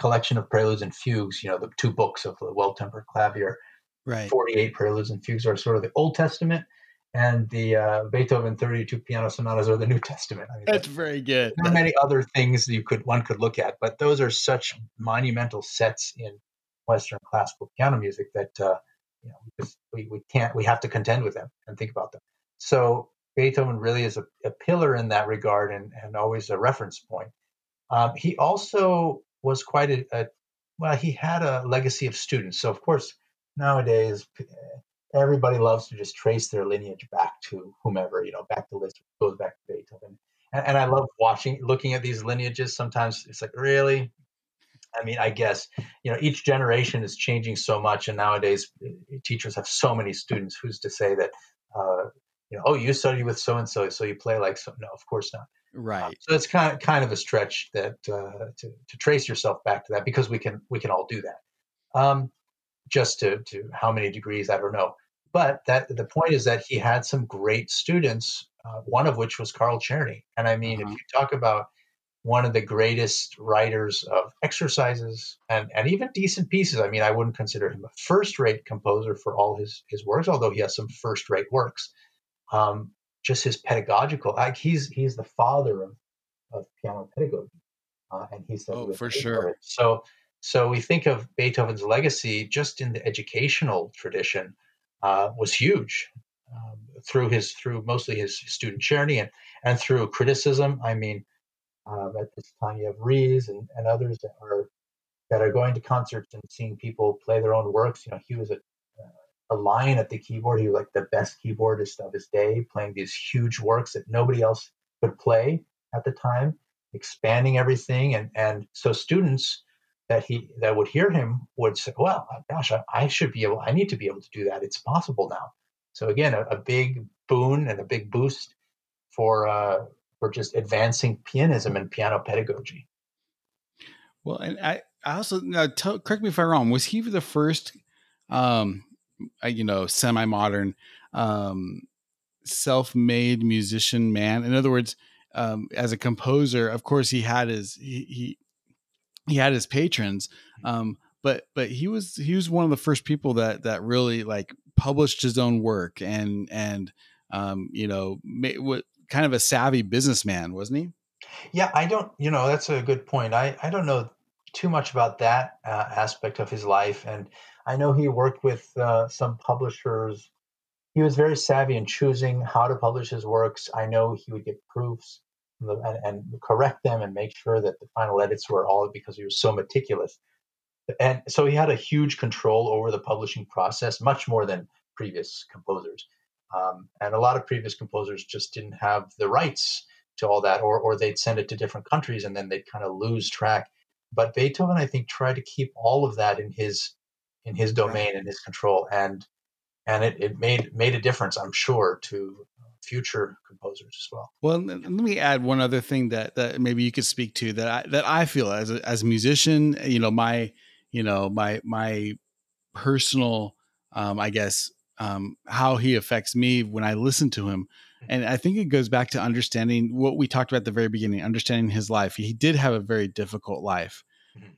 collection of preludes and fugues, you know, the two books of the Well-Tempered Clavier, right. forty-eight preludes and fugues are sort of the Old Testament, and the uh, Beethoven thirty-two piano sonatas are the New Testament. I mean, that's very good. Not many other things you could one could look at, but those are such monumental sets in Western classical piano music that uh, you know we, just, we we can't we have to contend with them and think about them. So Beethoven really is a, a pillar in that regard and, and always a reference point. Um, he also was quite a, a, well, he had a legacy of students. So, of course, nowadays, everybody loves to just trace their lineage back to whomever, you know, back to Liszt, goes back to Beethoven. And, and I love watching, looking at these lineages. Sometimes it's like, really? I mean, I guess, you know, each generation is changing so much. And nowadays, teachers have so many students. Who's to say that, uh, you know, oh, you study with so and so, so you play like so. No, of course not. Right. Um, so it's kind of kind of a stretch that uh, to to trace yourself back to that, because we can we can all do that. Um, just to to how many degrees, I don't know. But that the point is that he had some great students, uh, one of which was Carl Czerny. And I mean, uh-huh. if you talk about one of the greatest writers of exercises and and even decent pieces, I mean, I wouldn't consider him a first-rate composer for all his his works, although he has some first-rate works. Um, just his pedagogical, like he's he's the father of, of piano pedagogy, uh, and he's oh for Beethoven. Sure. So so we think of Beethoven's legacy just in the educational tradition uh, was huge um, through his through mostly his student Czerny and and through criticism. I mean, uh, at this time you have Rees and, and others that are that are going to concerts and seeing people play their own works. You know, he was a a lion at the keyboard. He was like the best keyboardist of his day, playing these huge works that nobody else could play at the time, expanding everything. And and so students that he that would hear him would say, well, gosh, I, I should be able, I need to be able to do that. It's possible now. So again, a, a big boon and a big boost for uh, for just advancing pianism and piano pedagogy. Well, and I, I also, now tell, correct me if I'm wrong, was he the first um, you know, semi-modern, um, self-made musician man? In other words, um, as a composer, of course he had his, he, he, he had his patrons. Um, but, but he was, he was one of the first people that, that really like published his own work and, and, um, you know, made, what kind of a savvy businessman, wasn't he? Yeah. I don't, you know, that's a good point. I, I don't know too much about that uh, aspect of his life. And I know he worked with uh, some publishers he was very savvy in choosing how to publish his works. I know he would get proofs from the, and, and correct them and make sure that the final edits were all, because he was so meticulous. And so he had a huge control over the publishing process, much more than previous composers. Um, and a lot of previous composers just didn't have the rights to all that, or or they'd send it to different countries and then they'd kind of lose track. But Beethoven, I think, tried to keep all of that in his in his domain and right. his control, and and it, it made made a difference, I'm sure, to future composers as well. Well, let me add one other thing that, that maybe you could speak to that I, that I feel as a, as a musician, you know, my you know my my personal, um, I guess, um, how he affects me when I listen to him. And I think it goes back to understanding what we talked about at the very beginning, understanding his life. He did have a very difficult life,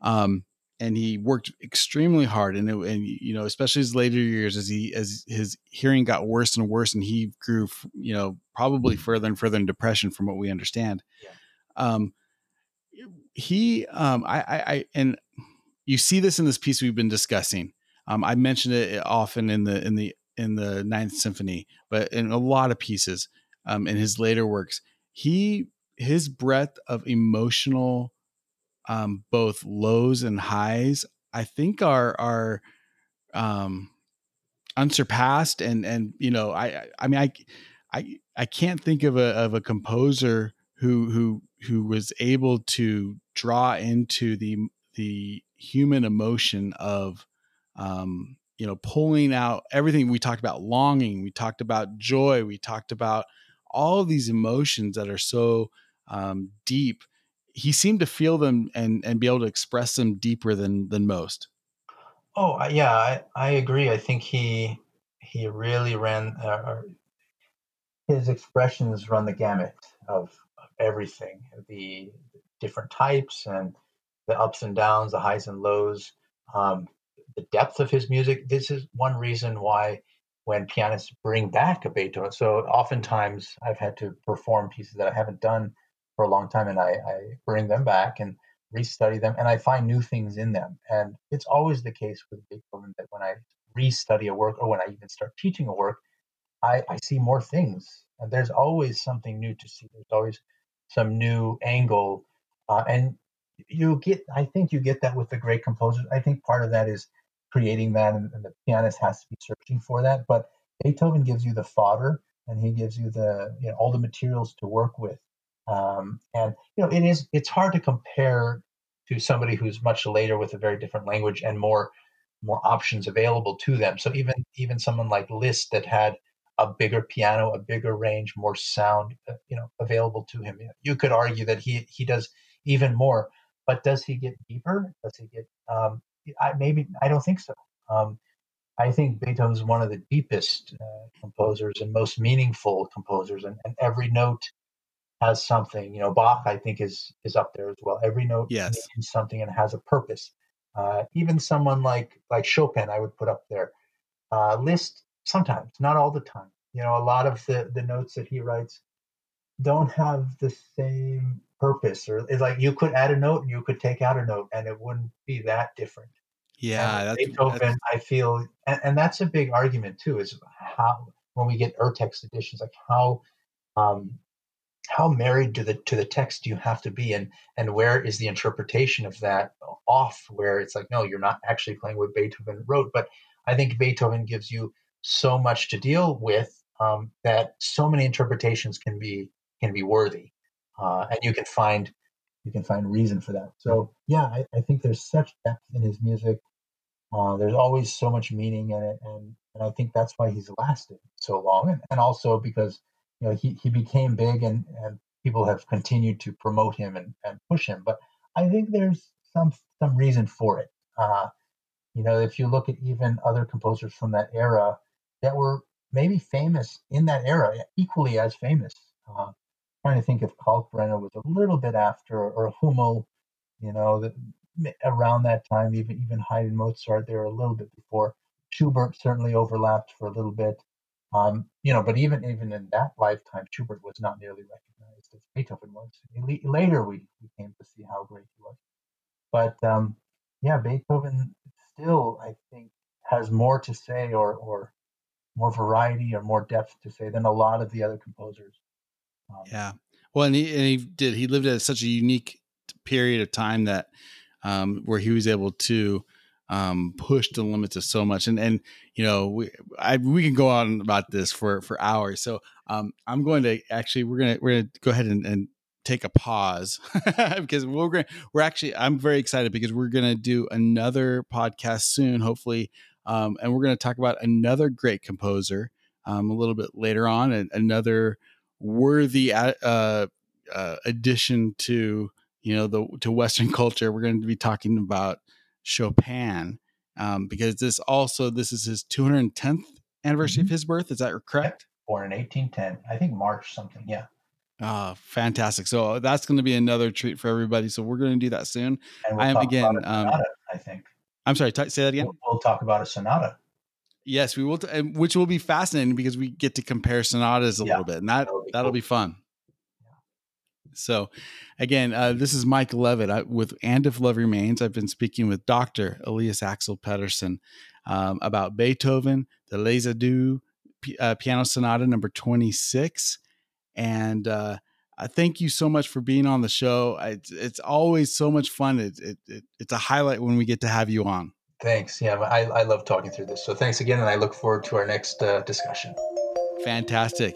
um, and he worked extremely hard. And, it, and, you know, especially his later years, as he, as his hearing got worse and worse, and he grew, you know, probably further and further in depression from what we understand. Yeah. Um, he, um, I, I, I, and you see this in this piece we've been discussing. Um, I mentioned it often in the, in the, in the Ninth Symphony, but in a lot of pieces, um, in his later works, he, his breadth of emotional, um, both lows and highs, I think are, are, um, unsurpassed. And, and, you know, I, I mean, I, I, I can't think of a, of a composer who, who, who was able to draw into the, the human emotion of, um, you know, pulling out everything we talked about, longing, we talked about joy, we talked about all of these emotions that are so um, deep. He seemed to feel them and, and be able to express them deeper than, than most. Oh yeah, I, I agree. I think he, he really ran, uh, his expressions run the gamut of, of everything, the different types and the ups and downs, the highs and lows. Um, The depth of his music. This is one reason why, when pianists bring back a Beethoven, so oftentimes I've had to perform pieces that I haven't done for a long time, and I, I bring them back and restudy them, and I find new things in them. And it's always the case with Beethoven that when I restudy a work, or when I even start teaching a work, I, I see more things, and there's always something new to see. There's always some new angle, uh, and you get. I think you get that with the great composers. I think part of that is creating that, and, and the pianist has to be searching for that. But Beethoven gives you the fodder, and he gives you the you know, all the materials to work with. Um, and you know, it is it's hard to compare to somebody who's much later with a very different language and more more options available to them. So even even someone like Liszt that had a bigger piano, a bigger range, more sound, you know, available to him. You know, you could argue that he he does even more, but does he get deeper? Does he get um, I, maybe I don't think so. Um, I think Beethoven's one of the deepest uh, composers and most meaningful composers, and, and every note has something. You know, Bach, I think, is is up there as well. Every note yes. means something and has a purpose. Uh, even someone like like Chopin, I would put up there. Uh, Liszt, sometimes, not all the time. You know, a lot of the, the notes that he writes don't have the same purpose, or it's like you could add a note and you could take out a note and it wouldn't be that different. Yeah, that's, Beethoven, that's... I feel, and, and that's a big argument too, is how when we get Urtext editions, like how um, how married to the to the text do you have to be, and and where is the interpretation of that off? Where it's like, no, you're not actually playing what Beethoven wrote. But I think Beethoven gives you so much to deal with um, that so many interpretations can be can be worthy. Uh, and you can find you can find reason for that. So yeah, I, I think there's such depth in his music. Uh, there's always so much meaning in it, and and I think that's why he's lasted so long, and, and also because you know he, he became big, and, and people have continued to promote him and, and push him. But I think there's some some reason for it. Uh, you know, if you look at even other composers from that era that were maybe famous in that era, equally as famous. Uh, Trying to think if Carl Czerny was a little bit after, or Hummel, you know, the, around that time, even even Haydn, Mozart, they were a little bit before. Schubert certainly overlapped for a little bit, um, you know. But even even in that lifetime, Schubert was not nearly recognized as Beethoven was. Later, we, we came to see how great he was. But um, yeah, Beethoven still, I think, has more to say, or or more variety or more depth to say than a lot of the other composers. Um, yeah. Well, and he, and he did, he lived at such a unique period of time that, um, where he was able to, um, push the limits of so much. And, and, you know, we, I, we can go on about this for, for hours. So, um, I'm going to actually, we're going to, we're going to go ahead and, and take a pause because we're going to, we're actually, I'm very excited because we're going to do another podcast soon, hopefully. Um, and we're going to talk about another great composer, um, a little bit later on, and another worthy, uh, uh, addition to, you know, the, to Western culture. We're going to be talking about Chopin, um, because this also, this is his two hundred tenth anniversary mm-hmm. of his birth. Is that correct? Born in eighteen ten, I think March something. Yeah. Ah, uh, fantastic. So that's going to be another treat for everybody. So we're going to do that soon. And we'll I am again, um, sonata, I think, I'm sorry, t- say that again. We'll, we'll talk about a sonata. Yes, we will. T- which will be fascinating because we get to compare sonatas a yeah, little bit, and that, that'll be, that'll cool. be fun. So again, uh, this is Mike Levitt I, with And If Love Remains. I've been speaking with Doctor Elias Axel Pedersen um, about Beethoven, the Les Adieux P- uh, Piano Sonata Number twenty-six. And uh, I thank you so much for being on the show. I, it's, it's always so much fun. It, it, it, it's a highlight when we get to have you on. Thanks. Yeah, I, I love talking through this. So thanks again. And I look forward to our next uh, discussion. Fantastic.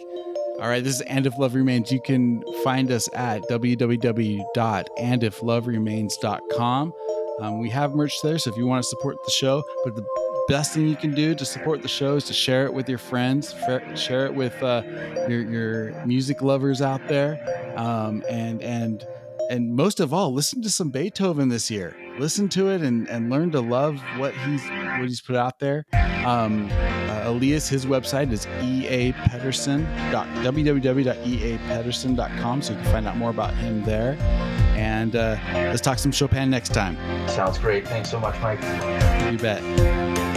All right, this is And If Love Remains. You can find us at w w w dot and if love remains dot com. Um, we have merch there, so if you want to support the show, but the best thing you can do to support the show is to share it with your friends, share it with uh, your, your music lovers out there, um, and and and most of all, listen to some Beethoven this year. Listen to it and, and learn to love what he's what he's put out there. Um, uh, Elias, his website is e a pedersen dot w w w dot e a pedersen dot com, so you can find out more about him there. And uh, let's talk some Chopin next time. Sounds great. Thanks so much, Mike. You bet.